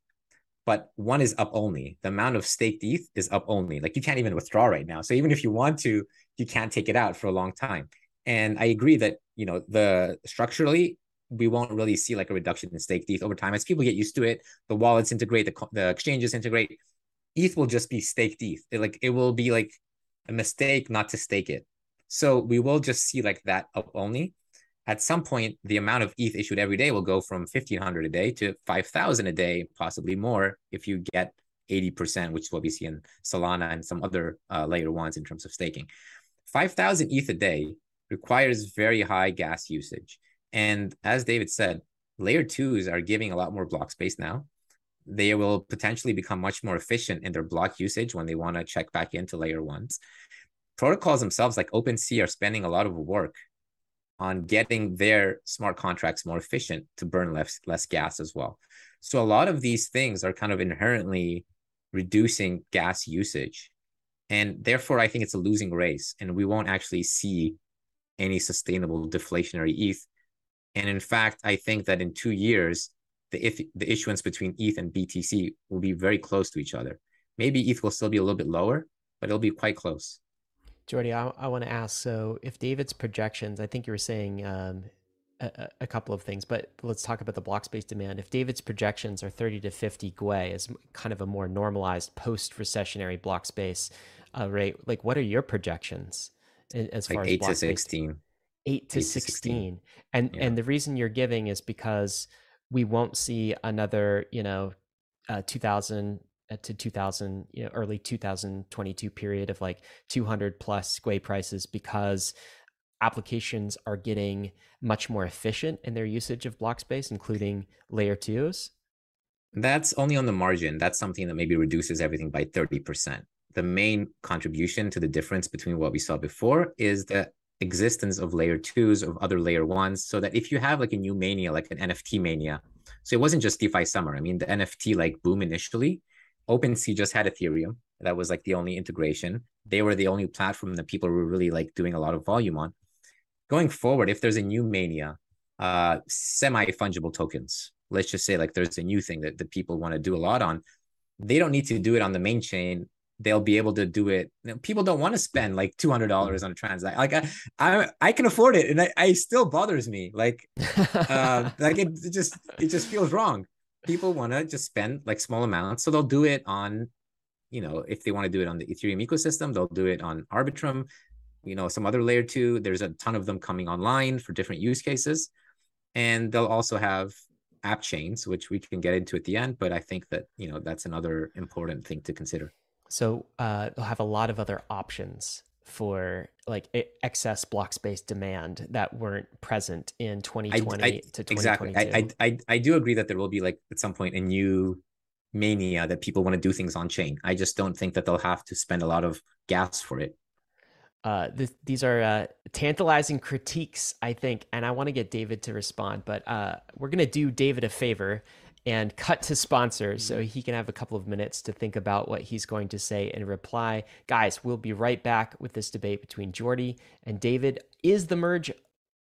but one is up only. The amount of staked E T H is up only. Like you can't even withdraw right now. So even if you want to, you can't take it out for a long time. And I agree that, you know, the structurally, we won't really see like a reduction in staked E T H over time. As people get used to it, the wallets integrate, the, the exchanges integrate. E T H will just be staked E T H. It, like, it will be like a mistake not to stake it. So we will just see like that up only. At some point, the amount of E T H issued every day will go from fifteen hundred a day to five thousand a day, possibly more if you get eighty percent, which is what we see in Solana and some other uh, layer ones in terms of staking. five thousand E T H a day requires very high gas usage. And as David said, layer twos are giving a lot more block space now. They will potentially become much more efficient in their block usage when they want to check back into layer ones. Protocols themselves, like OpenSea, are spending a lot of work on getting their smart contracts more efficient to burn less, less gas as well. So a lot of these things are kind of inherently reducing gas usage. And therefore, I think it's a losing race and we won't actually see any sustainable deflationary E T H. And in fact, I think that in two years, the, if, the issuance between E T H and B T C will be very close to each other. Maybe E T H will still be a little bit lower, but it'll be quite close. Jordi, I, I want to ask, so if David's projections, I think you were saying um, a, a couple of things, but let's talk about the block space demand. If David's projections are thirty to fifty G U I as kind of a more normalized post-recessionary block space uh, rate, like what are your projections as far like as eight block to sixteen. Space? eight to sixteen. And, yeah. and the reason you're giving is because we won't see another, you know, uh, two thousand to two thousand, you know, early two thousand twenty-two period of like two hundred plus G U I prices because applications are getting much more efficient in their usage of block space, including layer twos? That's only on the margin. That's something that maybe reduces everything by thirty percent. The main contribution to the difference between what we saw before is the existence of layer twos, of other layer ones, so that if you have like a new mania, like an N F T mania, so it wasn't just DeFi summer. I mean, the N F T like boom initially, OpenSea just had Ethereum. That was like the only integration. They were the only platform that people were really like doing a lot of volume on. Going forward, if there's a new mania, uh, semi-fungible tokens, let's just say like there's a new thing that, that people want to do a lot on, they don't need to do it on the main chain. They'll be able to do it. You know, people don't want to spend like two hundred dollars on a transaction. Like I, I, I can afford it, and I, I still bothers me. Like, uh, like it, it just, it just feels wrong. People want to just spend like small amounts, so they'll do it on, you know, if they want to do it on the Ethereum ecosystem, they'll do it on Arbitrum, you know, some other layer two. There's a ton of them coming online for different use cases, and they'll also have app chains, which we can get into at the end. But I think that, you know, that's another important thing to consider. So uh, they'll have a lot of other options for like excess block space demand that weren't present in twenty twenty I, I, to twenty twenty-two. Exactly. I, I, I do agree that there will be like at some point a new mania that people want to do things on chain. I just don't think that they'll have to spend a lot of gas for it. Uh, th these are uh, tantalizing critiques, I think, and I want to get David to respond, but uh, we're going to do David a favor and cut to sponsors so he can have a couple of minutes to think about what he's going to say and reply. Guys, we'll be right back with this debate between Jordi and David. Is the merge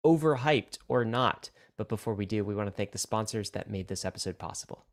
overhyped or not? But before we do, we want to thank the sponsors that made this episode possible.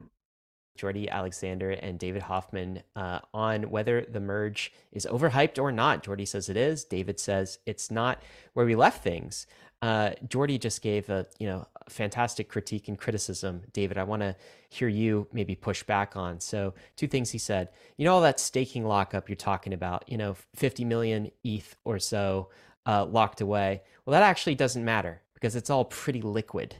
Jordi Alexander and David Hoffman uh, on whether the merge is overhyped or not. Jordi says it is. David says it's not. Where we left things, uh, Jordi just gave a you know a fantastic critique and criticism. David, I want to hear you maybe push back on. So two things he said. You know all that staking lockup you're talking about. You know, fifty million E T H or so uh, locked away. Well, that actually doesn't matter because it's all pretty liquid.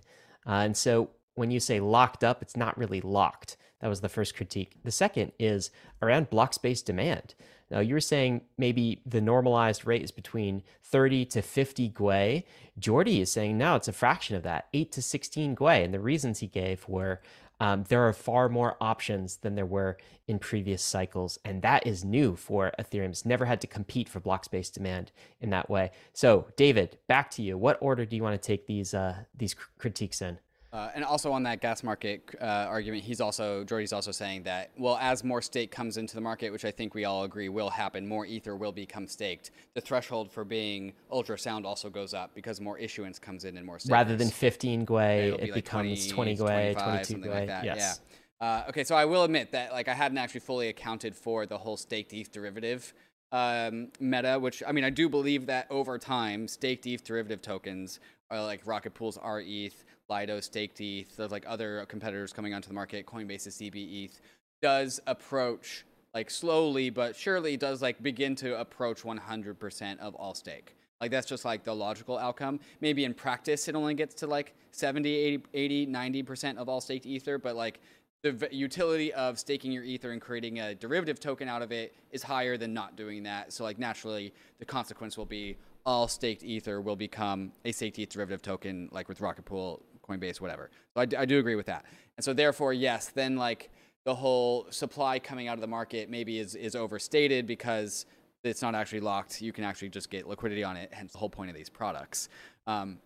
Uh, and so when you say locked up, it's not really locked. That was the first critique. The second is around block space demand. Now, you're saying maybe the normalized rate is between thirty to fifty gwei. Jordi is saying now it's a fraction of that, eight to sixteen gwei. And the reasons he gave were um, there are far more options than there were in previous cycles. And that is new for Ethereum. It's never had to compete for block space demand in that way. So, David, back to you. What order do you want to take these, uh, these critiques in? Uh, and also on that gas market uh, argument, he's also, Jordi's also saying that, well, as more stake comes into the market, which I think we all agree will happen, more ether will become staked. The threshold for being ultrasound also goes up because more issuance comes in and more stakers. Rather than fifteen gwei, it becomes twenty gwei, twenty-two gwei. Yes. Yeah. Uh, okay, so I will admit that like I hadn't actually fully accounted for the whole staked E T H derivative um, meta, which, I mean, I do believe that over time, staked E T H derivative tokens are like Rocket Pool's R E T H, Lido staked E T H, there's like other competitors coming onto the market, Coinbase's C B E T H, does approach, like slowly but surely does like begin to approach one hundred percent of all stake. Like that's just like the logical outcome. Maybe in practice, it only gets to like seventy, eighty, ninety percent of all staked ether, but like the utility of staking your ether and creating a derivative token out of it is higher than not doing that. So like naturally the consequence will be all staked ether will become a staked E T H derivative token, like with Rocket Pool, Coinbase, whatever. So I, I do agree with that. And so therefore, yes, then like the whole supply coming out of the market maybe is, is overstated because it's not actually locked. You can actually just get liquidity on it. Hence the whole point of these products. Um,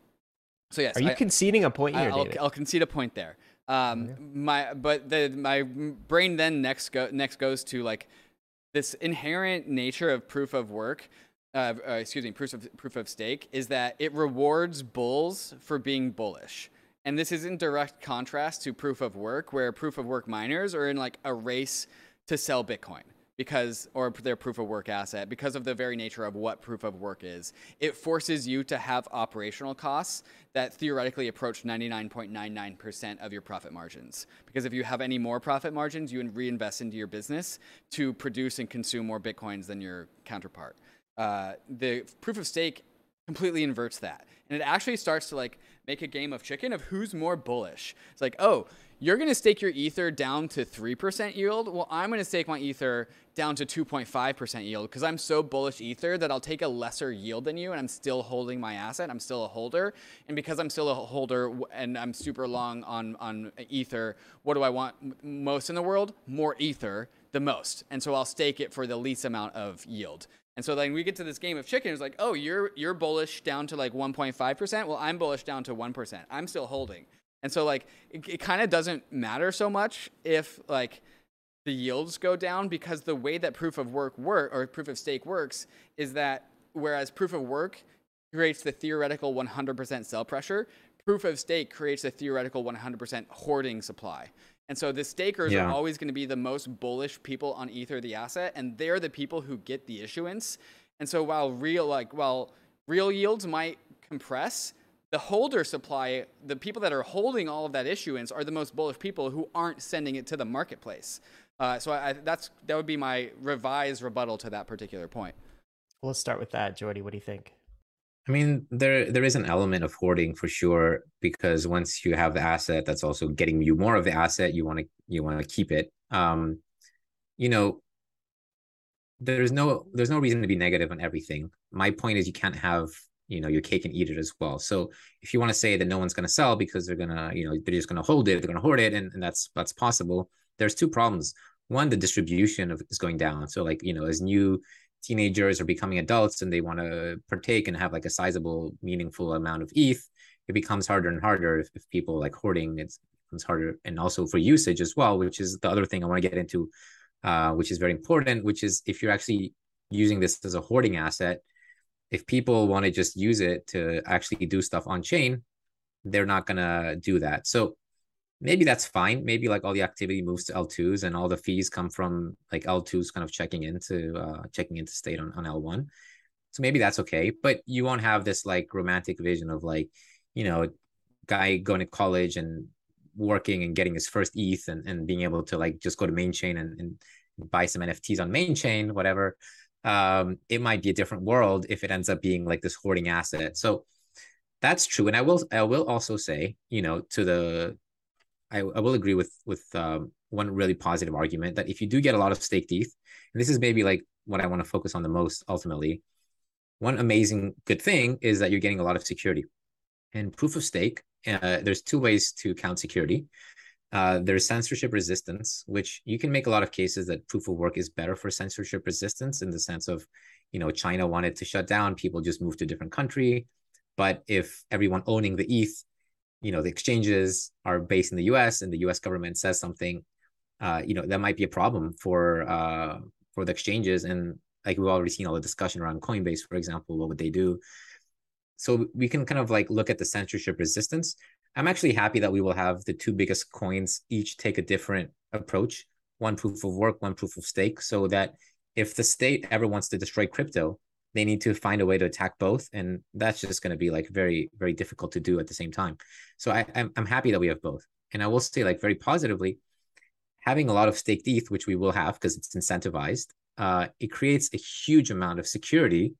so yes. Are you I, conceding a point here, I, I'll, David? I'll concede a point there. Um, yeah. My, but the, my brain then next, go, next goes to like this inherent nature of proof of work. Uh, uh, excuse me, proof of, proof of stake is that it rewards bulls for being bullish. And this is in direct contrast to proof of work, where proof of work miners are in like a race to sell Bitcoin because, or their proof of work asset, because of the very nature of what proof of work is. It forces you to have operational costs that theoretically approach ninety-nine point nine nine percent of your profit margins. Because if you have any more profit margins, you reinvest into your business to produce and consume more Bitcoins than your counterpart. Uh, the proof of stake completely inverts that. and it actually starts to like make a game of chicken of who's more bullish. It's like, oh, you're going to stake your ether down to three percent yield. Well, I'm going to stake my ether down to two point five percent yield because I'm so bullish ether that I'll take a lesser yield than you, and I'm still holding my asset. I'm still a holder. And because I'm still a holder and I'm super long on, on ether, what do I want most in the world? More ether, the most. And so I'll stake it for the least amount of yield. And so then we get to this game of chicken. It's like, oh, you're, you're bullish down to like one point five percent. Well, I'm bullish down to one percent. I'm still holding. And so like, it, it kind of doesn't matter so much if like the yields go down, because the way that proof of work work or proof of stake works is that whereas proof of work creates the theoretical one hundred percent sell pressure, proof of stake creates the theoretical one hundred percent hoarding supply. And so the stakers yeah. are always going to be the most bullish people on Ether, the asset, and they're the people who get the issuance. And so while real like while real yields might compress, the holder supply, the people that are holding all of that issuance are the most bullish people who aren't sending it to the marketplace. Uh, so I, I, that's that would be my revised rebuttal to that particular point. Well, let's start with that, Jordi. What do you think? I mean, there there is an element of hoarding for sure, because once you have the asset, that's also getting you more of the asset. You want to you want to keep it. Um, you know, there's no there's no reason to be negative on everything. My point is you can't have you know your cake and eat it as well. So if you want to say that no one's going to sell because they're gonna you know they're just going to hold it, they're going to hoard it, and, and that's that's possible. There's two problems. One, the distribution of is going down. So like you know as new teenagers are becoming adults and they want to partake and have like a sizable, meaningful amount of E T H, it becomes harder and harder if, if people like hoarding, it's, it becomes harder. And also for usage as well, which is the other thing I want to get into, uh, which is very important, which is if you're actually using this as a hoarding asset, if people want to just use it to actually do stuff on chain, they're not going to do that. So maybe that's fine. Maybe like all the activity moves to L twos and all the fees come from like L twos kind of checking into uh, checking into state on, on L one. So maybe that's okay. But you won't have this like romantic vision of like, you know, guy going to college and working and getting his first E T H and, and being able to like just go to main chain and, and buy some N F Ts on main chain, whatever. Um, it might be a different world if it ends up being like this hoarding asset. So that's true. And I will I will also say, you know, to the I, I will agree with with um, one really positive argument that if you do get a lot of staked E T H, and this is maybe like what I want to focus on the most ultimately, one amazing good thing is that you're getting a lot of security. And proof of stake, uh, there's two ways to count security. Uh, there's censorship resistance, which you can make a lot of cases that proof of work is better for censorship resistance in the sense of, you know, China wanted to shut down, people just moved to a different country. But if everyone owning the E T H, you know, the exchanges are based in the U S and the U S government says something, uh, you know, that might be a problem for uh, for the exchanges. And like we've already seen all the discussion around Coinbase, for example, what would they do? So we can kind of like look at the censorship resistance. I'm actually happy that we will have the two biggest coins each take a different approach, one proof of work, one proof of stake, so that if the state ever wants to destroy crypto, they need to find a way to attack both. And that's just going to be like very, very difficult to do at the same time. So I, I'm, I'm happy that we have both. And I will say like very positively, having a lot of staked E T H, which we will have because it's incentivized, uh, it creates a huge amount of security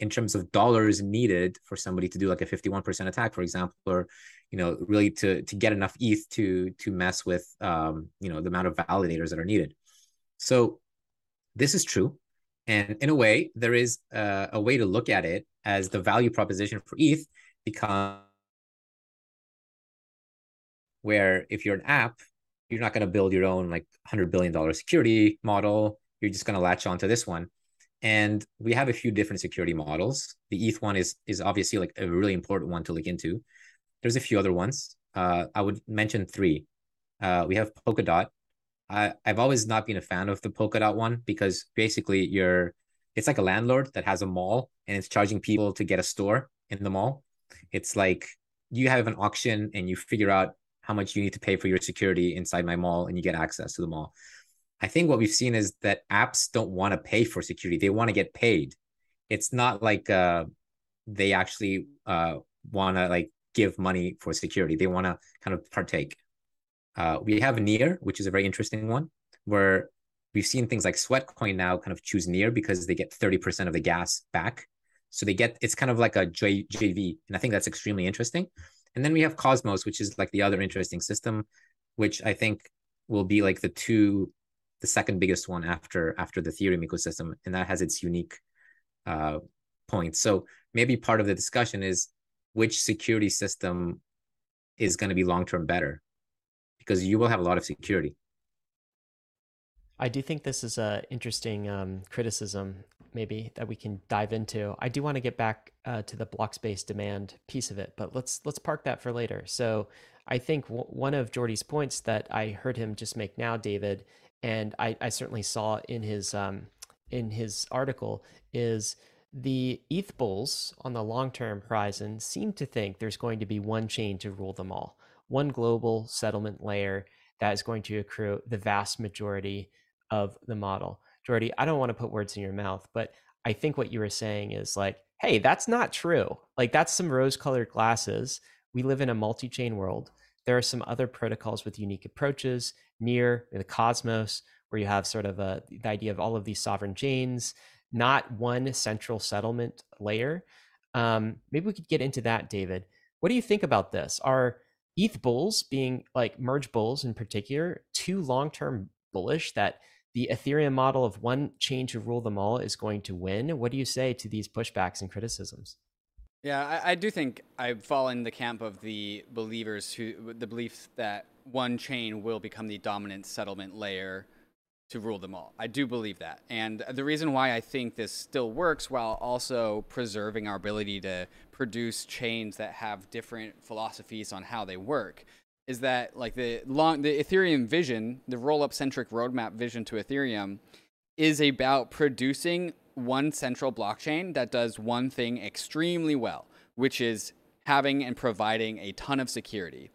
in terms of dollars needed for somebody to do like a fifty-one percent attack, for example, or, you know, really to, to get enough E T H to, to mess with, um, you know, the amount of validators that are needed. So this is true. And in a way, there is a, a way to look at it as the value proposition for E T H becomes where if you're an app, you're not going to build your own like one hundred billion dollars security model. You're just going to latch onto this one. And we have a few different security models. The E T H one is, is obviously like a really important one to look into. There's a few other ones. Uh, I would mention three. Uh, we have Polkadot. I, I've always not been a fan of the Polkadot one because basically you're, it's like a landlord that has a mall and it's charging people to get a store in the mall. It's like you have an auction and you figure out how much you need to pay for your security inside my mall and you get access to the mall. I think what we've seen is that apps don't want to pay for security. They want to get paid. It's not like uh, they actually uh, want to like give money for security. They want to kind of partake. Uh, we have NEAR, which is a very interesting one, where we've seen things like Sweatcoin now kind of choose NEAR because they get thirty percent of the gas back. So they get, it's kind of like a J V, and I think that's extremely interesting. And then we have Cosmos, which is like the other interesting system, which I think will be like the two, the second biggest one after after the Ethereum ecosystem, and that has its unique uh, points. So maybe part of the discussion is which security system is going to be long-term better, because you will have a lot of security. I do think this is an interesting um, criticism, maybe, that we can dive into. I do want to get back uh, to the block space demand piece of it, but let's let's park that for later. So I think w one of Jordi's points that I heard him just make now, David, and I, I certainly saw in his um, in his article, is the E T H bulls on the long-term horizon seem to think there's going to be one chain to rule them all, one global settlement layer that is going to accrue the vast majority of the model. Jordi, I don't want to put words in your mouth, but I think what you were saying is like, hey, that's not true. Like, that's some rose-colored glasses. We live in a multi-chain world. There are some other protocols with unique approaches, NEAR, the Cosmos, where you have sort of a, the idea of all of these sovereign chains, not one central settlement layer. Um, maybe we could get into that, David. What do you think about this? Are E T H bulls, being like merge bulls in particular, too long-term bullish that the Ethereum model of one chain to rule them all is going to win? What do you say to these pushbacks and criticisms? Yeah, I, I do think I fall in the camp of the believers who, the belief that one chain will become the dominant settlement layer to rule them all. I do believe that. And the reason why I think this still works while also preserving our ability to produce chains that have different philosophies on how they work is that, like, the long, the Ethereum vision, the roll-up centric roadmap vision to Ethereum is about producing one central blockchain that does one thing extremely well, which is having and providing a ton of security.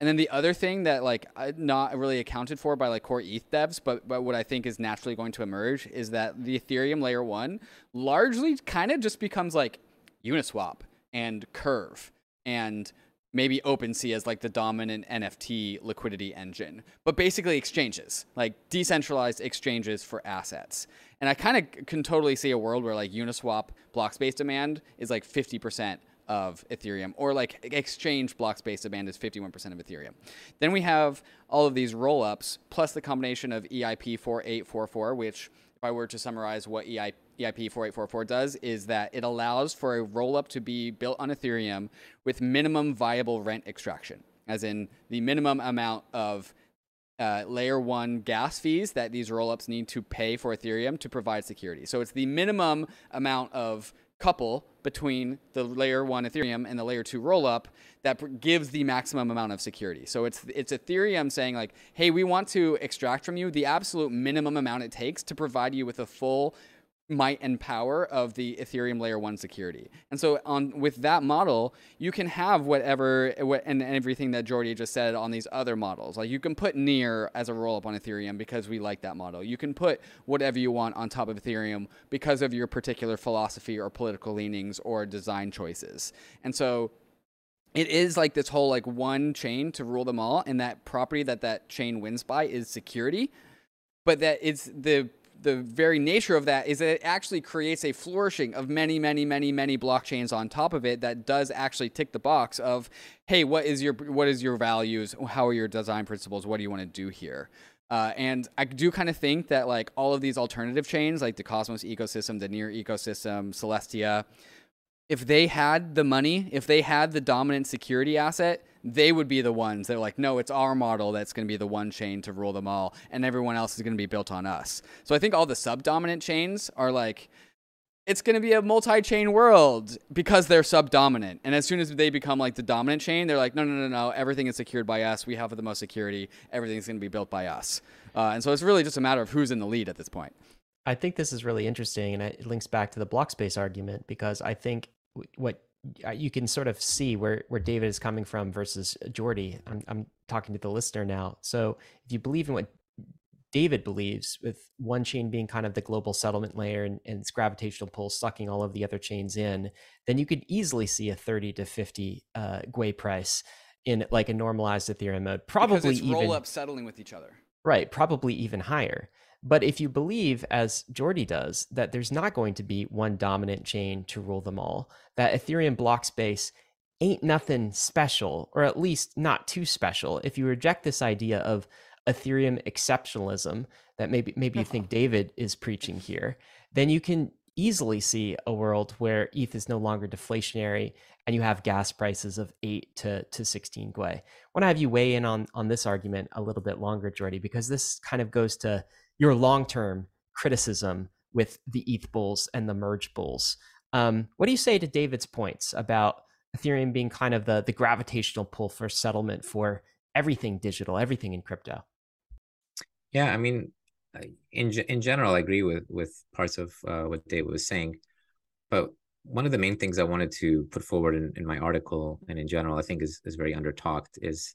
And then the other thing that, like, not really accounted for by, like, core E T H devs, but, but what I think is naturally going to emerge is that the Ethereum layer one largely kind of just becomes like Uniswap and Curve and maybe OpenSea as like the dominant N F T liquidity engine, but basically exchanges, like decentralized exchanges for assets. And I kind of can totally see a world where like Uniswap block space demand is like fifty percent of Ethereum, or like exchange block space demand is fifty-one percent of Ethereum. Then we have all of these roll-ups plus the combination of E I P forty-eight forty-four, which if I were to summarize what E I P forty-eight forty-four does is that it allows for a roll-up to be built on Ethereum with minimum viable rent extraction, as in the minimum amount of Uh, layer one gas fees that these roll-ups need to pay for Ethereum to provide security. So it's the minimum amount of couple between the layer one Ethereum and the layer two roll-up that gives the maximum amount of security. So it's, it's Ethereum saying like, hey, we want to extract from you the absolute minimum amount it takes to provide you with a full might and power of the Ethereum layer one security. And so on with that model, you can have whatever what, and everything that Jordi just said on these other models. Like, you can put NEAR as a roll up on Ethereum because we like that model. You can put whatever you want on top of Ethereum because of your particular philosophy or political leanings or design choices. And so it is like this whole like one chain to rule them all, and that property that that chain wins by is security, but that it's the the very nature of that is that it actually creates a flourishing of many, many, many, many blockchains on top of it that does actually tick the box of, hey, what is your, what is your values? How are your design principles? What do you want to do here? Uh, and I do kind of think that like all of these alternative chains, like the Cosmos ecosystem, the NEAR ecosystem, Celestia, if they had the money, if they had the dominant security asset, they would be the ones that are like, no, it's our model that's going to be the one chain to rule them all, and everyone else is going to be built on us. So I think all the subdominant chains are like, it's going to be a multi-chain world because they're subdominant. And as soon as they become like the dominant chain, they're like, no, no, no, no, everything is secured by us. We have the most security. Everything's going to be built by us. Uh, and so it's really just a matter of who's in the lead at this point. I think this is really interesting, and it links back to the block space argument, because I think what you can sort of see where, where David is coming from versus Jordi. I'm, I'm talking to the listener now. So if you believe in what David believes, with one chain being kind of the global settlement layer and, and its gravitational pull sucking all of the other chains in, then you could easily see a thirty to fifty uh, Gwei price in like a normalized Ethereum mode. Probably because it's even roll up settling with each other. Right. Probably even higher. But if you believe, as Jordi does, that there's not going to be one dominant chain to rule them all, that Ethereum block space ain't nothing special, or at least not too special, if you reject this idea of Ethereum exceptionalism that maybe maybe you think David is preaching here, then you can easily see a world where E T H is no longer deflationary and you have gas prices of eight to, to sixteen Gwei. I want to have you weigh in on, on this argument a little bit longer, Jordi, because this kind of goes to your long-term criticism with the E T H bulls and the merge bulls. Um, what do you say to David's points about Ethereum being kind of the, the gravitational pull for settlement for everything digital, everything in crypto? Yeah, I mean, in in general, I agree with with parts of uh, what David was saying, but one of the main things I wanted to put forward in, in my article and in general, I think is is very under-talked, is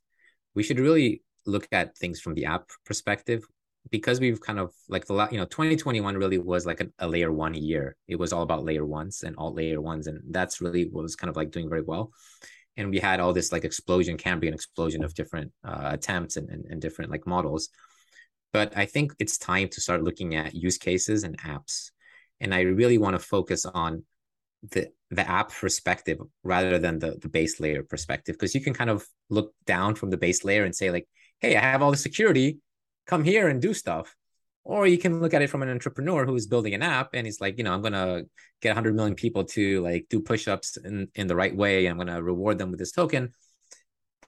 we should really look at things from the app perspective, because we've kind of like the lot, you know, twenty twenty-one really was like a, a layer one year. It was all about layer ones and alt layer ones, and that's really what was kind of like doing very well. And we had all this like explosion, Cambrian explosion of different uh, attempts and, and, and different like models. But I think it's time to start looking at use cases and apps. And I really want to focus on the, the app perspective rather than the, the base layer perspective, because you can kind of look down from the base layer and say like, hey, I have all the security, come here and do stuff. Or you can look at it from an entrepreneur who is building an app and he's like, you know, I'm going to get one hundred million people to like do push-ups in, in the right way. I'm going to reward them with this token.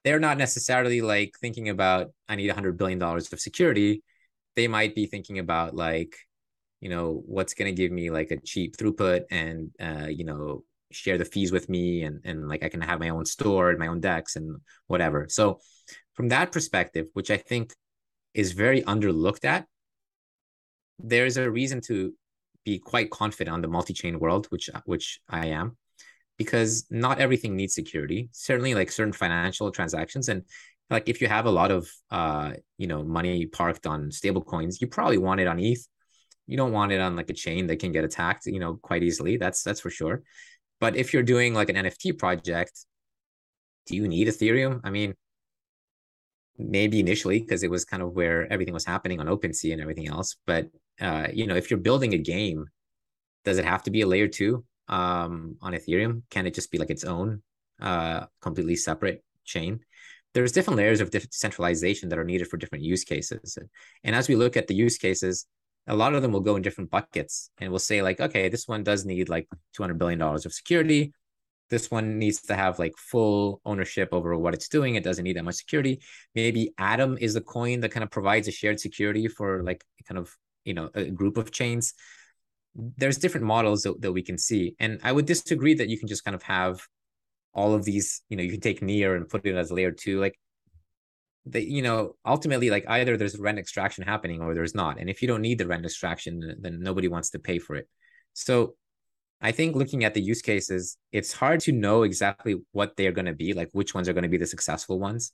They're not necessarily like thinking about, I need one hundred billion dollars of security. They might be thinking about like, you know, what's going to give me like a cheap throughput and, uh, you know, share the fees with me, and, and like I can have my own store and my own decks and whatever. So from that perspective, which I think is very underlooked at, there's a reason to be quite confident on the multi-chain world, which which I am, because not everything needs security. Certainly, like certain financial transactions, and like if you have a lot of uh you know money parked on stable coins, you probably want it on E T H. You don't want it on like a chain that can get attacked, you know, quite easily. That's that's for sure. But if you're doing like an N F T project, do you need Ethereum? I mean, maybe initially, because it was kind of where everything was happening on OpenSea and everything else, but Uh, you know, if you're building a game, does it have to be a layer two um, on Ethereum? Can it just be like its own uh, completely separate chain? There's different layers of decentralization that are needed for different use cases. And as we look at the use cases, a lot of them will go in different buckets, and we'll say like, okay, this one does need like two hundred billion dollars of security. This one needs to have like full ownership over what it's doing. It doesn't need that much security. Maybe Atom is the coin that kind of provides a shared security for like kind of you know, a group of chains. There's different models that, that we can see. And I would disagree that you can just kind of have all of these, you know, you can take NEAR and put it as layer two, like the, you know, ultimately like either there's rent extraction happening or there's not. And if you don't need the rent extraction, then nobody wants to pay for it. So I think looking at the use cases, it's hard to know exactly what they're going to be, like which ones are going to be the successful ones.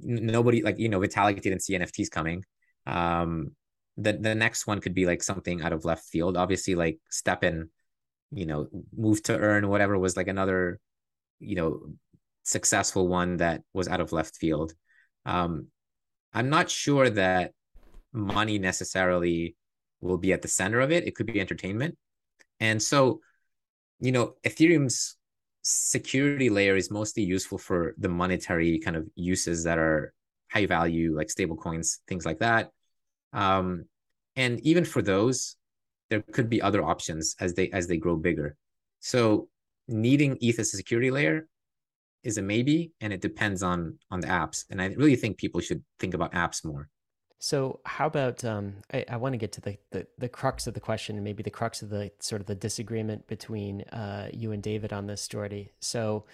Nobody like, you know, Vitalik didn't see N F Ts coming. Um, The, the next one could be like something out of left field. Obviously, like Stepn, you know, move to earn, whatever, was like another, you know, successful one that was out of left field. Um, I'm not sure that money necessarily will be at the center of it. It could be entertainment. And so, you know, Ethereum's security layer is mostly useful for the monetary kind of uses that are high value, like stable coins, things like that. Um, and even for those, there could be other options as they as they grow bigger. So needing E T H as a security layer is a maybe, and it depends on on the apps. And I really think people should think about apps more. So how about, um, I, I want to get to the, the, the crux of the question, and maybe the crux of the sort of the disagreement between uh, you and David on this, Jordi. So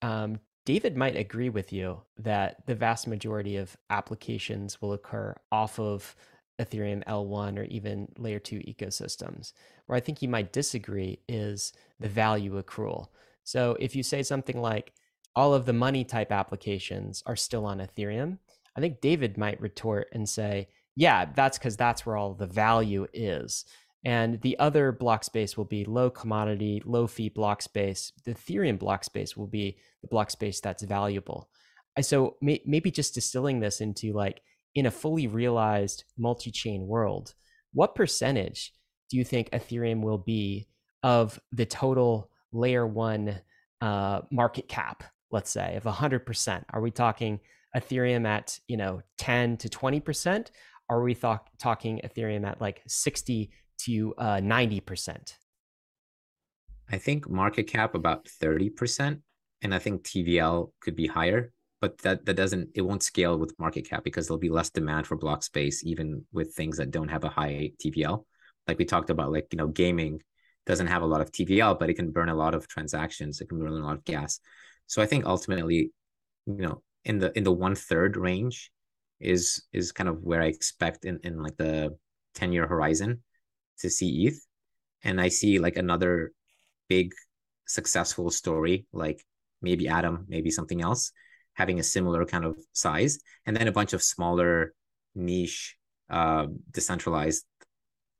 um, David might agree with you that the vast majority of applications will occur off of Ethereum L one or even layer two ecosystems. Where I think you might disagree is the value accrual. So if you say something like all of the money type applications are still on Ethereum, I think David might retort and say, yeah, that's because that's where all the value is. And the other block space will be low commodity, low fee block space. The Ethereum block space will be the block space that's valuable. So may, maybe just distilling this into like, in a fully realized multi-chain world, what percentage do you think Ethereum will be of the total layer one uh, market cap, let's say, of one hundred percent? Are we talking Ethereum at, you know, ten to twenty percent? Are we th- talking Ethereum at like sixty to ninety percent? I think market cap about thirty percent. And I think T V L could be higher, but that, that doesn't, it won't scale with market cap because there'll be less demand for block space, even with things that don't have a high T V L. Like we talked about, like, you know, gaming doesn't have a lot of T V L, but it can burn a lot of transactions. It can burn a lot of gas. So I think ultimately, you know, in the, in the one third range is, is kind of where I expect in, in like the ten year horizon to see E T H. And I see like another big successful story, like maybe Atom, maybe something else, having a similar kind of size. And then a bunch of smaller niche, uh, decentralized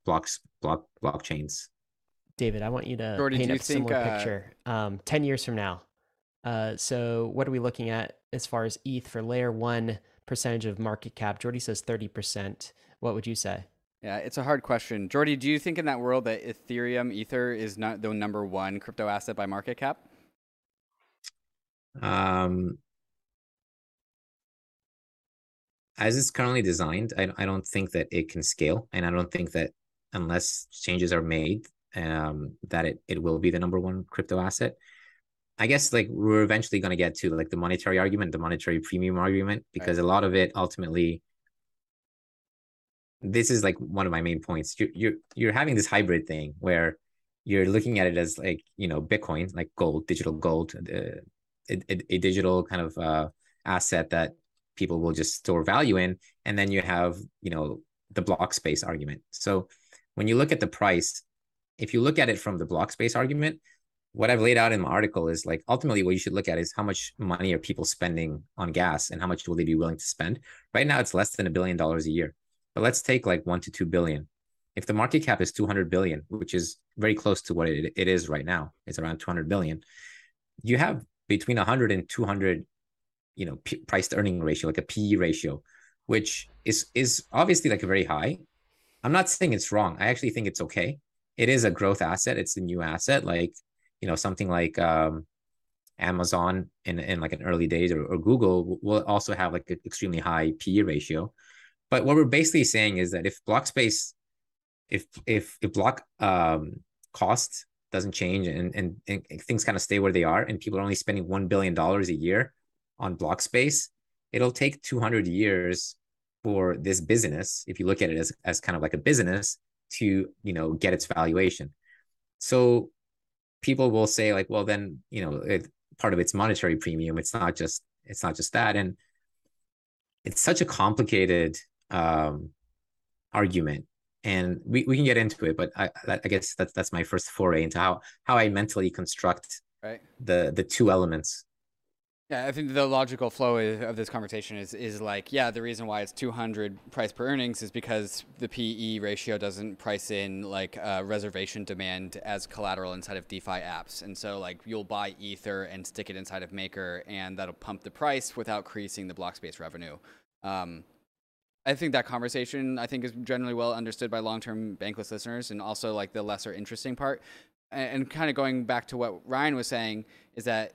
blocks, block blockchains. David, I want you to Jordi, paint a similar think, uh... picture um, ten years from now. Uh, so what are we looking at as far as E T H for layer one percentage of market cap? Jordi says thirty percent. What would you say? Yeah, it's a hard question. Jordi, do you think in that world that Ethereum, Ether is not the number one crypto asset by market cap? Um, as it's currently designed, I, I don't think that it can scale. And I don't think that unless changes are made, um, that it, it will be the number one crypto asset. I guess like we're eventually going to get to like the monetary argument, the monetary premium argument, because right. a lot of it ultimately, this is like one of my main points. You're, you're, you're having this hybrid thing where you're looking at it as like, you know, Bitcoin, like gold, digital gold, uh, A, a, a digital kind of uh, asset that people will just store value in. And then you have, you know, the block space argument. So when you look at the price, if you look at it from the block space argument, what I've laid out in my article is like, ultimately what you should look at is how much money are people spending on gas and how much will they be willing to spend? Right now, it's less than a billion dollars a year, but let's take like one to two billion. If the market cap is two hundred billion, which is very close to what it, it is right now, it's around two hundred billion. You have between one hundred and two hundred, you know, p- price to earning ratio, like a P E ratio, which is is obviously like a very high. I'm not saying it's wrong. I actually think it's okay. It is a growth asset. It's a new asset, like, you know, something like um, Amazon in, in like an early days or, or Google will also have like an extremely high P E ratio. But what we're basically saying is that if block space, if if, if block um, costs doesn't change and, and, and things kind of stay where they are and people are only spending one billion dollars a year on block space, it'll take two hundred years for this business, if you look at it as, as kind of like a business, to, you know, get its valuation. So people will say like, well, then, you know, it, part of its monetary premium, it's not just, it's not just that. And it's such a complicated um, argument. And we, we can get into it, but I I guess that's that's my first foray into how how I mentally construct right. the the two elements. Yeah, I think the logical flow of this conversation is is like, yeah, the reason why it's two hundred price per earnings is because the P E ratio doesn't price in like uh, reservation demand as collateral inside of DeFi apps, and so like you'll buy Ether and stick it inside of Maker, and that'll pump the price without creasing the block space revenue. Um, I think that conversation, I think, is generally well understood by long-term Bankless listeners, and also like the lesser interesting part. And kind of going back to what Ryan was saying is that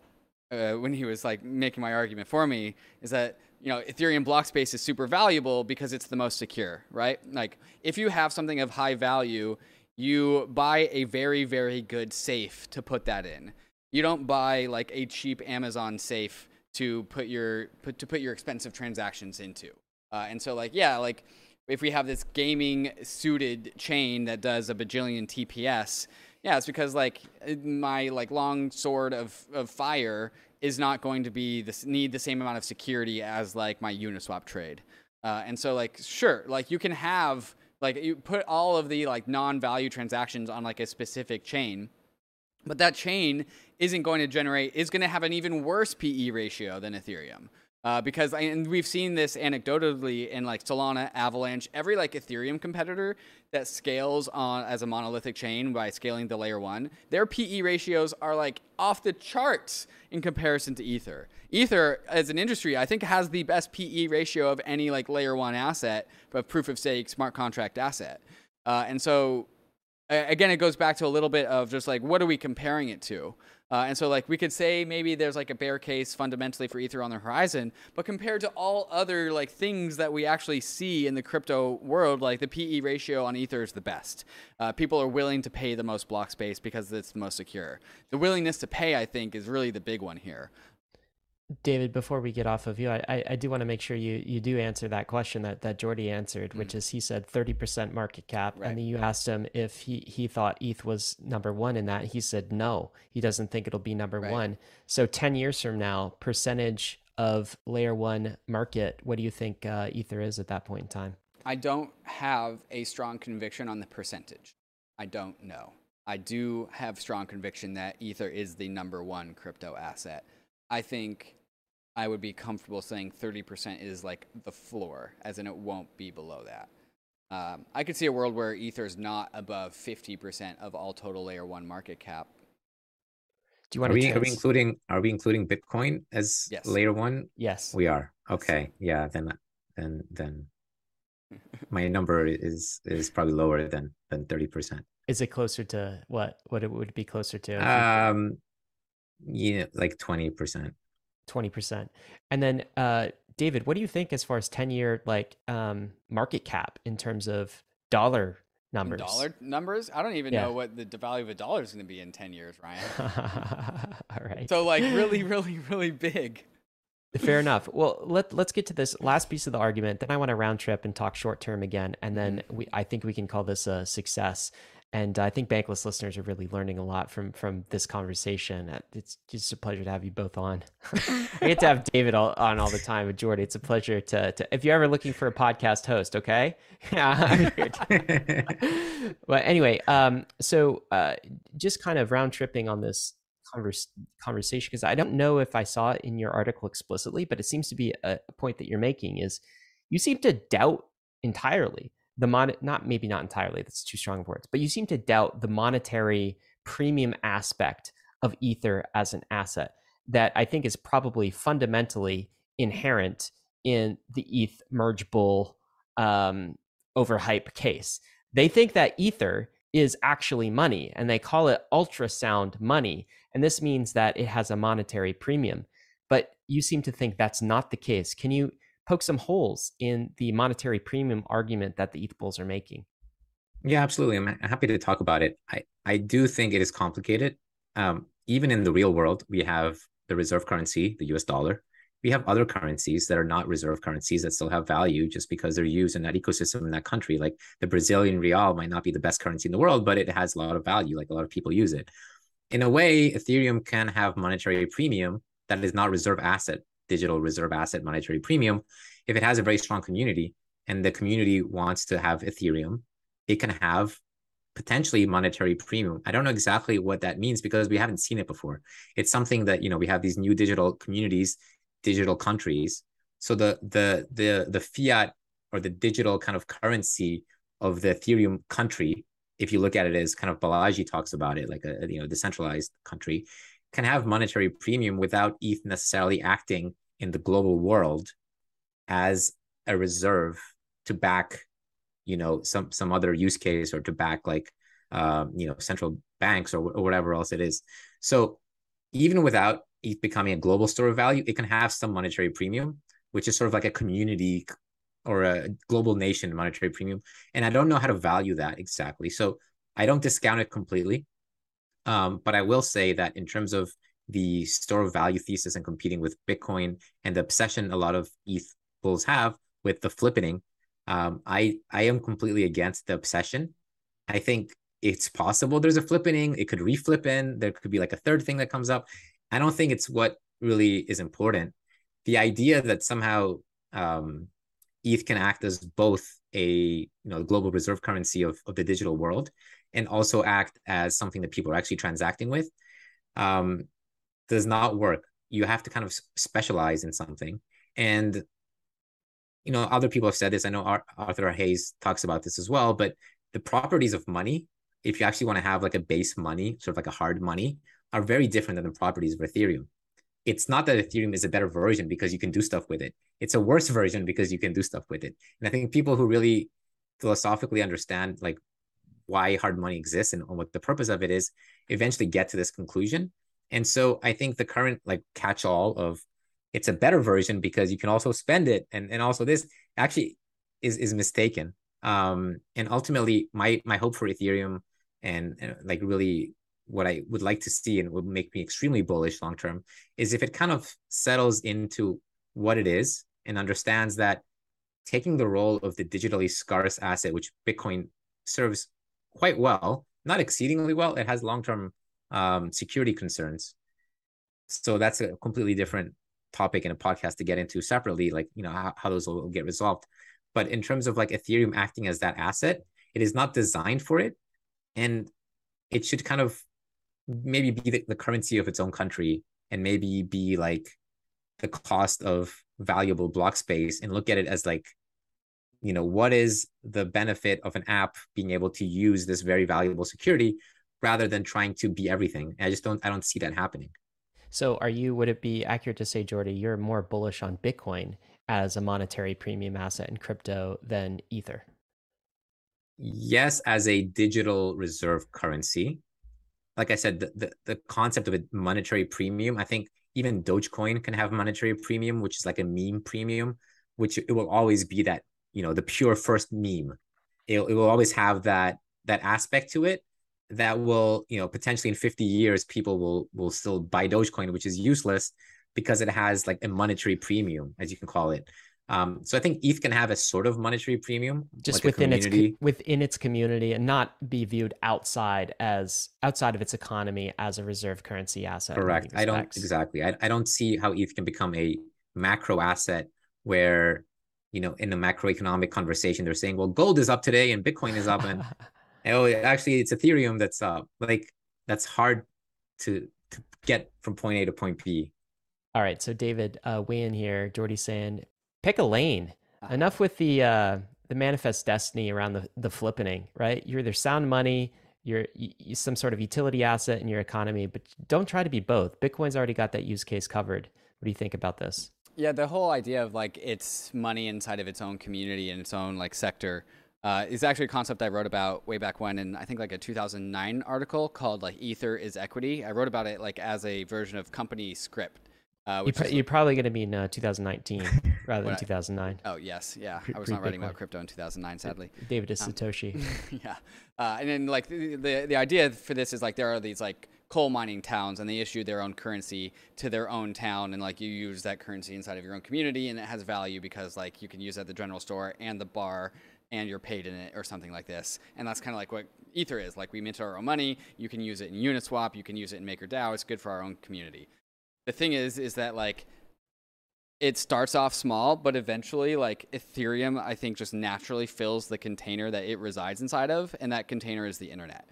uh, when he was like making my argument for me is that, you know, Ethereum block space is super valuable because it's the most secure, right? Like if you have something of high value, you buy a very, very good safe to put that in. You don't buy like a cheap Amazon safe to put your, put, to put your expensive transactions into. Uh, and so, like, yeah, like, if we have this gaming-suited chain that does a bajillion T P S, yeah, it's because, like, my, like, long sword of, of fire is not going to be this, need the same amount of security as, like, my Uniswap trade. Uh, and so, like, sure, like, you can have, like, you put all of the, like, non-value transactions on, like, a specific chain, but that chain isn't going to generate, is going to have an even worse P E ratio than Ethereum. Uh, because I, and we've seen this anecdotally in like Solana, Avalanche, every like Ethereum competitor that scales on as a monolithic chain by scaling to layer one, their P E ratios are like off the charts in comparison to Ether. Ether as an industry, I think, has the best P E ratio of any like layer one asset, but proof of stake smart contract asset. Uh, and so, again, it goes back to a little bit of just like, what are we comparing it to? Uh, and so like we could say maybe there's like a bear case fundamentally for Ether on the horizon, but compared to all other like things that we actually see in the crypto world, like the P E ratio on Ether is the best. Uh, people are willing to pay the most block space because it's the most secure. The willingness to pay, I think, is really the big one here. David, before we get off of you, I, I do want to make sure you, you do answer that question that, that Jordi answered, which mm. is he said thirty percent market cap. Right. And then you asked him if he, he thought E T H was number one in that. He said, no, he doesn't think it'll be number right. one. So ten years from now, percentage of layer one market, what do you think uh, Ether is at that point in time? I don't have a strong conviction on the percentage. I don't know. I do have strong conviction that Ether is the number one crypto asset. I think I would be comfortable saying thirty percent is like the floor, as in it won't be below that. Um, I could see a world where Ether is not above fifty percent of all total layer one market cap. Do you want are to? We, are we including? Are we including Bitcoin as yes. layer one? Yes, we are. Okay, yeah. Then, then, then, my number is is probably lower than than thirty percent. Is it closer to what? What it would be closer to? Um, yeah, like twenty percent. twenty percent. And then, uh, David, what do you think as far as ten year like um, market cap in terms of dollar numbers? Dollar numbers? I don't even yeah. know what the value of a dollar is going to be in ten years, Ryan. All right. So like really, really, really big. Fair enough. Well, let, let's get to this last piece of the argument. Then I want to round trip and talk short term again. And then we, I think we can call this a success. And I think Bankless listeners are really learning a lot from from this conversation. It's just a pleasure to have you both on. I get to have David all, on all the time with Jordi. It's a pleasure to, to if you're ever looking for a podcast host, okay? Yeah. But anyway, um, so uh, just kind of round tripping on this converse, conversation, because I don't know if I saw it in your article explicitly, but it seems to be a, a point that you're making is you seem to doubt entirely the mon not maybe not entirely, that's too strong of words, but you seem to doubt the monetary premium aspect of Ether as an asset that I think is probably fundamentally inherent in the E T H merge bull um, overhype case. They think that Ether is actually money and they call it ultrasound money. And this means that it has a monetary premium, but you seem to think that's not the case. Can you poke some holes in the monetary premium argument that the E T H bulls are making? Yeah, absolutely. I'm happy to talk about it. I, I do think it is complicated. Um, even in the real world, we have the reserve currency, the U S dollar. We have other currencies that are not reserve currencies that still have value just because they're used in that ecosystem in that country. Like the Brazilian real might not be the best currency in the world, but it has a lot of value. Like a lot of people use it. In a way, Ethereum can have monetary premium that is not reserve asset. Digital reserve asset monetary premium, if it has a very strong community and the community wants to have Ethereum, it can have potentially monetary premium. I don't know exactly what that means because we haven't seen it before. It's something that, you know, we have these new digital communities, digital countries. So the the the the fiat or the digital kind of currency of the Ethereum country, if you look at it as kind of Balaji talks about it, like a you know decentralized country, can have monetary premium without E T H necessarily acting in the global world as a reserve to back, you know, some some other use case or to back like, uh, you know, central banks or, or whatever else it is. So even without E T H becoming a global store of value, it can have some monetary premium, which is sort of like a community or a global nation monetary premium. And I don't know how to value that exactly. So I don't discount it completely. Um, but I will say that in terms of the store of value thesis and competing with Bitcoin and the obsession a lot of E T H bulls have with the flippening, um, I, I am completely against the obsession. I think it's possible there's a flippening. It could reflip in. There could be like a third thing that comes up. I don't think it's what really is important. The idea that somehow um, E T H can act as both a you know global reserve currency of, of the digital world and also act as something that people are actually transacting with um, does not work. You have to kind of specialize in something. And, you know, other people have said this. I know Arthur Hayes talks about this as well, but the properties of money, if you actually want to have like a base money, sort of like a hard money, are very different than the properties of Ethereum. It's not that Ethereum is a better version because you can do stuff with it. It's a worse version because you can do stuff with it. And I think people who really philosophically understand like why hard money exists and what the purpose of it is, eventually get to this conclusion. And so I think the current like catch-all of it's a better version because you can also spend it and, and also this actually is, is mistaken. Um, and ultimately my, my hope for Ethereum and, and like really what I would like to see and would make me extremely bullish long-term is if it kind of settles into what it is and understands that taking the role of the digitally scarce asset, which Bitcoin serves quite well, not exceedingly well, it has long-term um, security concerns. So that's a completely different topic in a podcast to get into separately, like, you know, how, how those will get resolved. But in terms of like Ethereum acting as that asset, it is not designed for it. And it should kind of maybe be the, the currency of its own country and maybe be like the cost of valuable block space and look at it as like, you know, what is the benefit of an app being able to use this very valuable security rather than trying to be everything. And I just don't, I don't see that happening. So are you, would it be accurate to say, Jordi, you're more bullish on Bitcoin as a monetary premium asset in crypto than Ether? Yes, as a digital reserve currency. Like I said, the, the, the concept of a monetary premium, I think even Dogecoin can have monetary premium, which is like a meme premium, which it will always be that, you know, the pure first meme. It, it will always have that, that aspect to it. That will, you know, potentially in fifty years, people will will still buy Dogecoin, which is useless because it has like a monetary premium, as you can call it. Um, so I think E T H can have a sort of monetary premium, just like within its within its community, and not be viewed outside as outside of its economy as a reserve currency asset. Correct. I don't exactly. I I don't see how E T H can become a macro asset where, you know, in the macroeconomic conversation, they're saying, well, gold is up today and Bitcoin is up and. Oh, actually, it's Ethereum that's up. Like, that's hard to, to get from point A to point B. All right. So, David, uh, weigh in here. Jordi saying, pick a lane. Enough with the uh, the manifest destiny around the, the flippening, right? You're either sound money, you're, you're some sort of utility asset in your economy, but don't try to be both. Bitcoin's already got that use case covered. What do you think about this? Yeah, the whole idea of like it's money inside of its own community and its own like sector. Uh, it's actually a concept I wrote about way back when in I think like a two thousand nine article called like Ether is Equity. I wrote about it like as a version of company script. Uh, which you pr is, you're probably going to mean uh, two thousand nineteen rather than I, two thousand nine. Oh, yes. Yeah. Pre I was not writing about crypto in two thousand nine, sadly. David is um, Satoshi. Yeah. Uh, and then like the, the, the idea for this is like there are these like coal mining towns and they issue their own currency to their own town. And like you use that currency inside of your own community and it has value because like you can use it at the general store and the bar and you're paid in it or something like this. And that's kind of like what Ether is. Like we mint our own money, you can use it in Uniswap, you can use it in MakerDAO, it's good for our own community. The thing is, is that like, it starts off small, but eventually like Ethereum, I think just naturally fills the container that it resides inside of, and that container is the internet.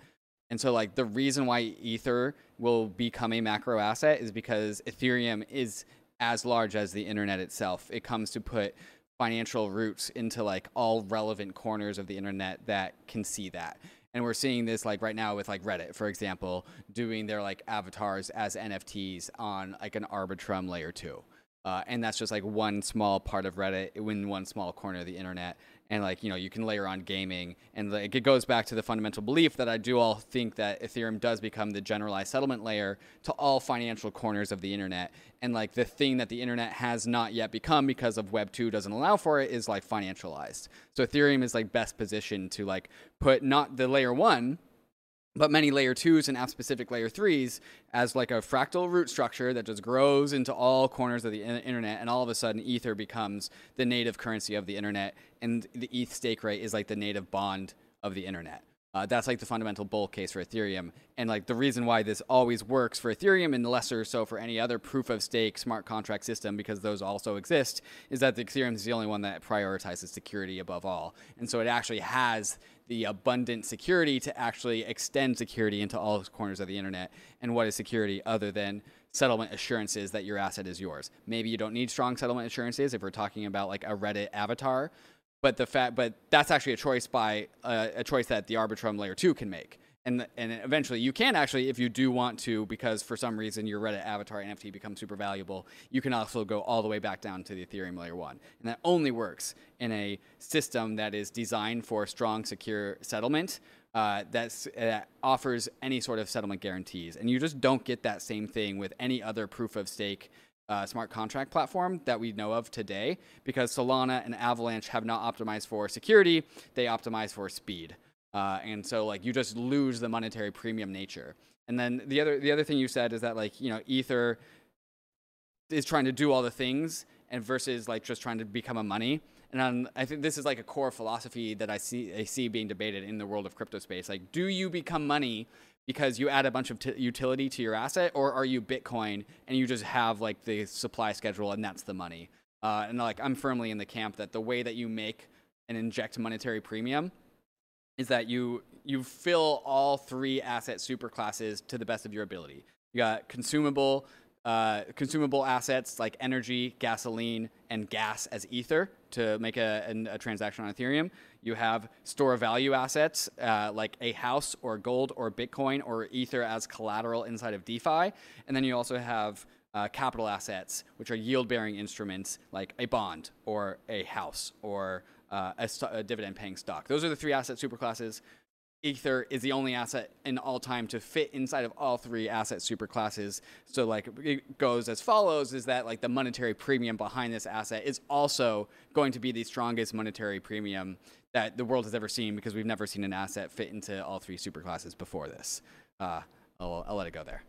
And so like the reason why Ether will become a macro asset is because Ethereum is as large as the internet itself. It comes to put financial roots into like all relevant corners of the internet that can see that. And we're seeing this like right now with like Reddit, for example, doing their like avatars as N F Ts on like an Arbitrum layer two. Uh, and that's just like one small part of Reddit in one small corner of the internet. And like, you know, you can layer on gaming and like it goes back to the fundamental belief that I do all think that Ethereum does become the generalized settlement layer to all financial corners of the internet. And like the thing that the internet has not yet become because of Web two doesn't allow for it is like financialized. So Ethereum is like best positioned to like put not the layer one, but many layer twos and app specific layer threes as like a fractal root structure that just grows into all corners of the internet. And all of a sudden Ether becomes the native currency of the internet. And the E T H stake rate is like the native bond of the internet. Uh, that's like the fundamental bull case for Ethereum. And like the reason why this always works for Ethereum and lesser so for any other proof of stake smart contract system, because those also exist, is that the Ethereum is the only one that prioritizes security above all. And so it actually has the abundant security to actually extend security into all corners of the internet. And what is security other than settlement assurances that your asset is yours? Maybe you don't need strong settlement assurances if we're talking about like a Reddit avatar. But the fact, but that's actually a choice by uh, a choice that the Arbitrum layer two can make. And, the, and eventually you can actually, if you do want to, because for some reason your Reddit avatar N F T becomes super valuable, you can also go all the way back down to the Ethereum layer one. And that only works in a system that is designed for strong, secure settlement uh, that's, that offers any sort of settlement guarantees. And you just don't get that same thing with any other proof of stake Uh, smart contract platform that we know of today, because Solana and Avalanche have not optimized for security. They optimize for speed. Uh, and so like you just lose the monetary premium nature. And then the other, the other thing you said is that like, you know, Ether is trying to do all the things and versus like just trying to become a money. And I'm, I think this is like a core philosophy that I see, I see being debated in the world of crypto space. Like, do you become money because you add a bunch of t utility to your asset, or are you Bitcoin and you just have like the supply schedule and that's the money? Uh, and like, I'm firmly in the camp that the way that you make and inject monetary premium is that you, you fill all three asset superclasses to the best of your ability. You got consumable, uh, consumable assets like energy, gasoline, and gas as ether to make a, an, a transaction on Ethereum. You have store value assets uh, like a house or gold or Bitcoin or Ether as collateral inside of DeFi. And then you also have uh, capital assets, which are yield-bearing instruments like a bond or a house or uh, a, a dividend-paying stock. Those are the three asset superclasses. Ether is the only asset in all time to fit inside of all three asset superclasses. So like it goes as follows, is that like the monetary premium behind this asset is also going to be the strongest monetary premium that the world has ever seen, because we've never seen an asset fit into all three superclasses before this. Uh, I'll, I'll let it go there.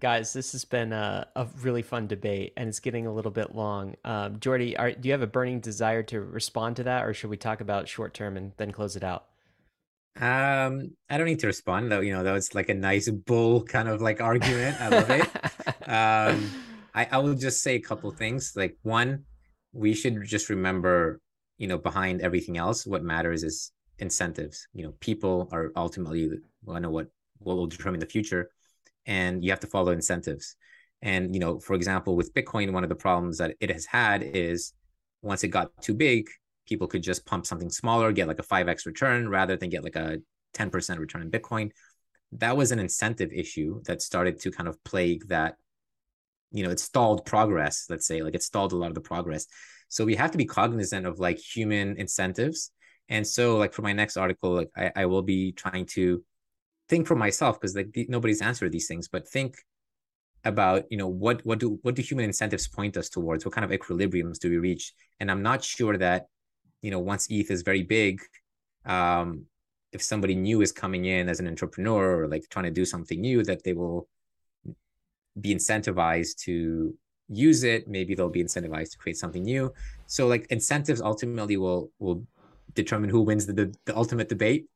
Guys, this has been a, a really fun debate, and it's getting a little bit long. Um, Jordi, are, do you have a burning desire to respond to that, or should we talk about short term and then close it out? um I don't need to respond, though. You know, that was like a nice bull kind of like argument. I love it. um I, I will just say a couple things. Like, one, we should just remember, you know, behind everything else, what matters is incentives. You know, people are ultimately gonna what what will determine the future, and you have to follow incentives. And, you know, for example, with Bitcoin, one of the problems that it has had is once it got too big, people could just pump something smaller, get like a five X return rather than get like a ten percent return in Bitcoin. That was an incentive issue that started to kind of plague that, you know, it stalled progress, let's say, like it stalled a lot of the progress. So we have to be cognizant of like human incentives. And so like for my next article, like I, I will be trying to think for myself, because like the, nobody's answered these things, but think about, you know, what, what do, what do human incentives point us towards? What kind of equilibriums do we reach? And I'm not sure that, you know, once E T H is very big, um, if somebody new is coming in as an entrepreneur or like trying to do something new, that they will be incentivized to use it. Maybe they'll be incentivized to create something new. So like incentives ultimately will will determine who wins the, the, the ultimate debate.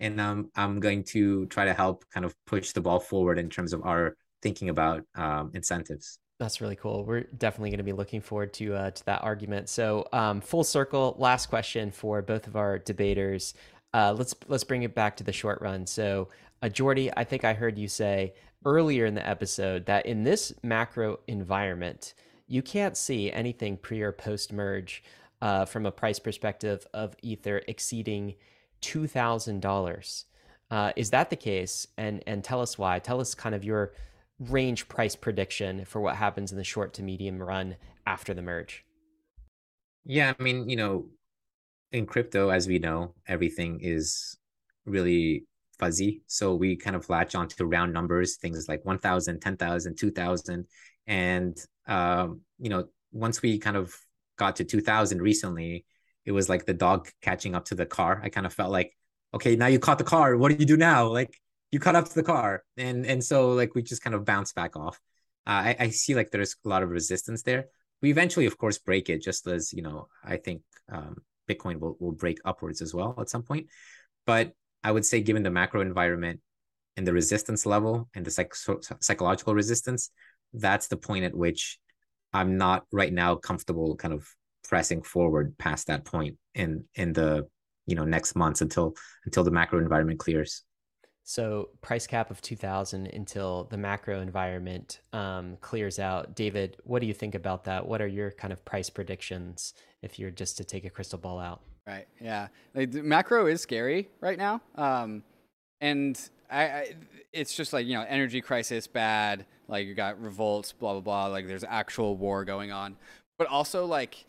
And um, I'm going to try to help kind of push the ball forward in terms of our thinking about um, incentives. That's really cool. We're definitely going to be looking forward to uh, to that argument. So um, full circle, last question for both of our debaters. Uh, let's let's bring it back to the short run. So uh, Jordi, I think I heard you say earlier in the episode that in this macro environment, you can't see anything pre or post merge uh, from a price perspective of Ether exceeding two thousand dollars. Uh, is that the case? And and tell us why. Tell us kind of your range price prediction for what happens in the short to medium run after the merge. Yeah, I mean, you know, in crypto, as we know, everything is really fuzzy. So we kind of latch onto round numbers, things like one thousand, ten thousand, two thousand. And, um, you know, once we kind of got to two thousand recently, it was like the dog catching up to the car. I kind of felt like, okay, now you caught the car. What do you do now? Like, you caught up to the car. And, and so like, we just kind of bounce back off. Uh, I, I see like there's a lot of resistance there. We eventually, of course, break it, just as, you know, I think um, Bitcoin will, will break upwards as well at some point. But I would say, given the macro environment and the resistance level and the psych psychological resistance, that's the point at which I'm not right now comfortable kind of pressing forward past that point in, in the, you know, next months until, until the macro environment clears. So price cap of two thousand until the macro environment um, clears out. David, what do you think about that? What are your kind of price predictions if you're just to take a crystal ball out? Right. Yeah. Like, the macro is scary right now. Um, and I, I it's just like, you know, energy crisis, bad. Like, you got revolts, blah, blah, blah. Like, there's actual war going on. But also, like,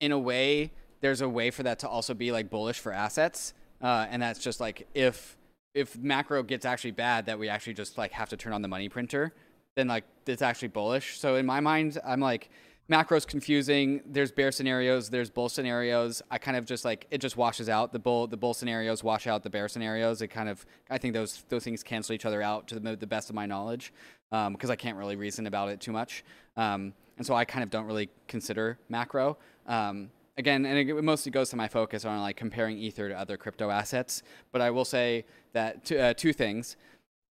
in a way, there's a way for that to also be, like, bullish for assets. Uh, and that's just, like, if if macro gets actually bad, that we actually just, like, have to turn on the money printer, then, like, it's actually bullish. So in my mind, I'm like, macro's confusing. There's bear scenarios. There's bull scenarios. I kind of just, like, it just washes out. The bull, the bull scenarios wash out the bear scenarios. It kind of, I think those those things cancel each other out to the, the best of my knowledge, um, because I can't really reason about it too much. Um, and so I kind of don't really consider macro. Um, again, and it mostly goes to my focus on, like, comparing Ether to other crypto assets. But I will say that t uh, two things.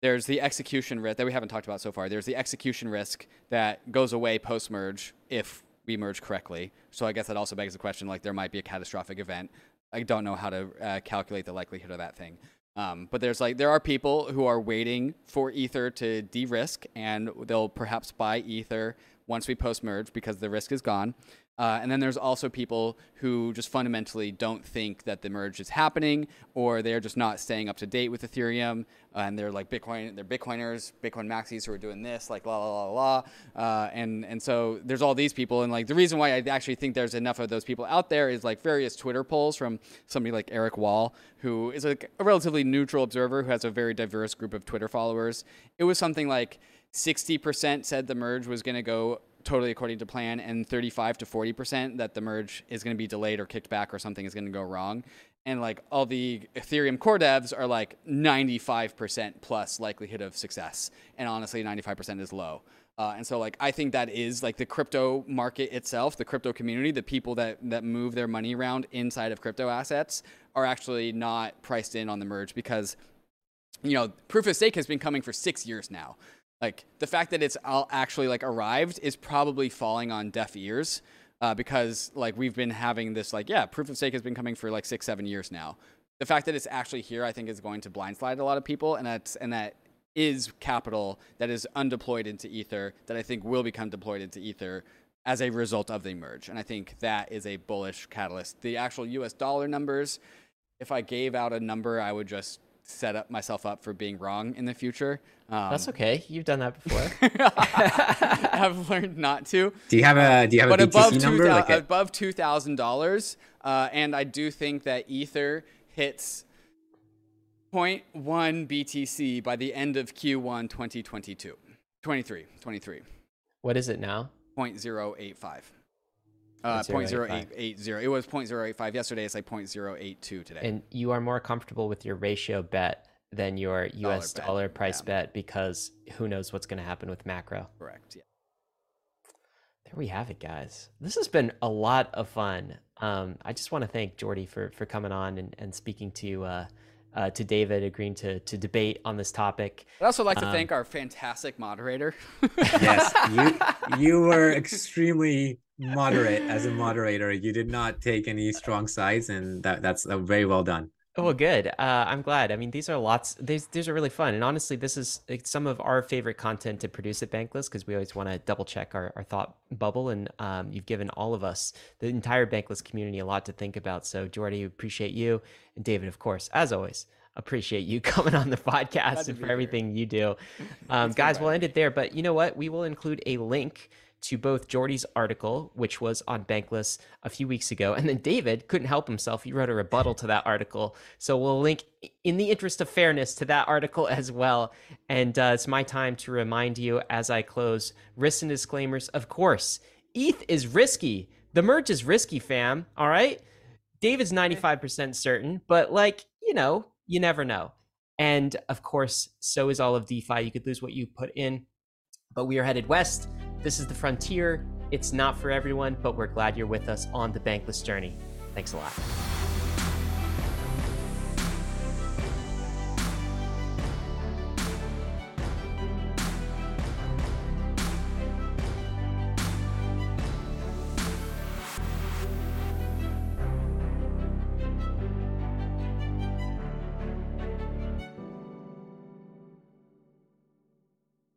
There's the execution risk that we haven't talked about so far. There's the execution risk that goes away post-merge if we merge correctly. So I guess that also begs the question, like, there might be a catastrophic event. I don't know how to uh, calculate the likelihood of that thing. Um, but there's, like, there are people who are waiting for Ether to de-risk, and they'll perhaps buy Ether once we post-merge because the risk is gone. Uh, and then there's also people who just fundamentally don't think that the merge is happening, or they're just not staying up to date with Ethereum, and they're like Bitcoin, they're Bitcoiners, Bitcoin maxis who are doing this, like la la la la, uh, and and so there's all these people, and like the reason why I actually think there's enough of those people out there is like various Twitter polls from somebody like Eric Wall, who is like a relatively neutral observer who has a very diverse group of Twitter followers. It was something like sixty percent said the merge was going to go totally according to plan, and thirty-five to forty percent that the merge is going to be delayed or kicked back or something is going to go wrong. And like all the Ethereum core devs are like ninety-five percent plus likelihood of success. And honestly, ninety-five percent is low. Uh, and so like, I think that is like the crypto market itself, the crypto community, the people that, that move their money around inside of crypto assets are actually not priced in on the merge because, you know, proof of stake has been coming for six years now. Like the fact that it's all actually like arrived is probably falling on deaf ears uh, because like we've been having this like, yeah, proof of stake has been coming for like six, seven years now. The fact that it's actually here, I think is going to blindslide a lot of people. And that's, and that is capital that is undeployed into Ether that I think will become deployed into Ether as a result of the merge. And I think that is a bullish catalyst. The actual U S dollar numbers, if I gave out a number, I would just set up myself up for being wrong in the future. Um, That's okay. You've done that before. I've learned not to. Do you have a do you have but a above B T C number? Like a above two thousand dollars, uh, and I do think that Ether hits zero point one B T C by the end of Q one twenty twenty-two. twenty-three. twenty-three. What is it now? zero point zero eight five. Uh, zero point zero eight eight zero. It was zero point zero eight five yesterday. It's like zero point zero eight two today. And you are more comfortable with your ratio bet than your U S dollar, dollar bet. price yeah. bet because who knows what's going to happen with macro. Correct. Yeah. There we have it, guys. This has been a lot of fun. Um, I just want to thank Jordi for for coming on and, and speaking to uh, uh, to David, agreeing to to debate on this topic. I'd also like um, to thank our fantastic moderator. Yes, you you were extremely moderate as a moderator. You did not take any strong sides, and that that's very well done. Oh, well, good. Uh, I'm glad. I mean, these are lots. These these are really fun, and honestly, this is some of our favorite content to produce at Bankless because we always want to double check our our thought bubble. And um, you've given all of us, the entire Bankless community, a lot to think about. So, Jordi, appreciate you, and David, of course, as always, appreciate you coming on the podcast and for everything you do. Um, guys, we'll end it there, but you know what? We will include a link to both Jordi's article, which was on Bankless a few weeks ago, and then David couldn't help himself. He wrote a rebuttal to that article. So we'll link, in the interest of fairness, to that article as well. And uh, it's my time to remind you as I close, risks and disclaimers, of course. E T H is risky. The merge is risky, fam. All right? David's ninety-five percent certain, but like, you know, you never know. And of course, so is all of DeFi. You could lose what you put in, but we are headed west. This is the frontier. It's not for everyone, but we're glad you're with us on the Bankless journey. Thanks a lot.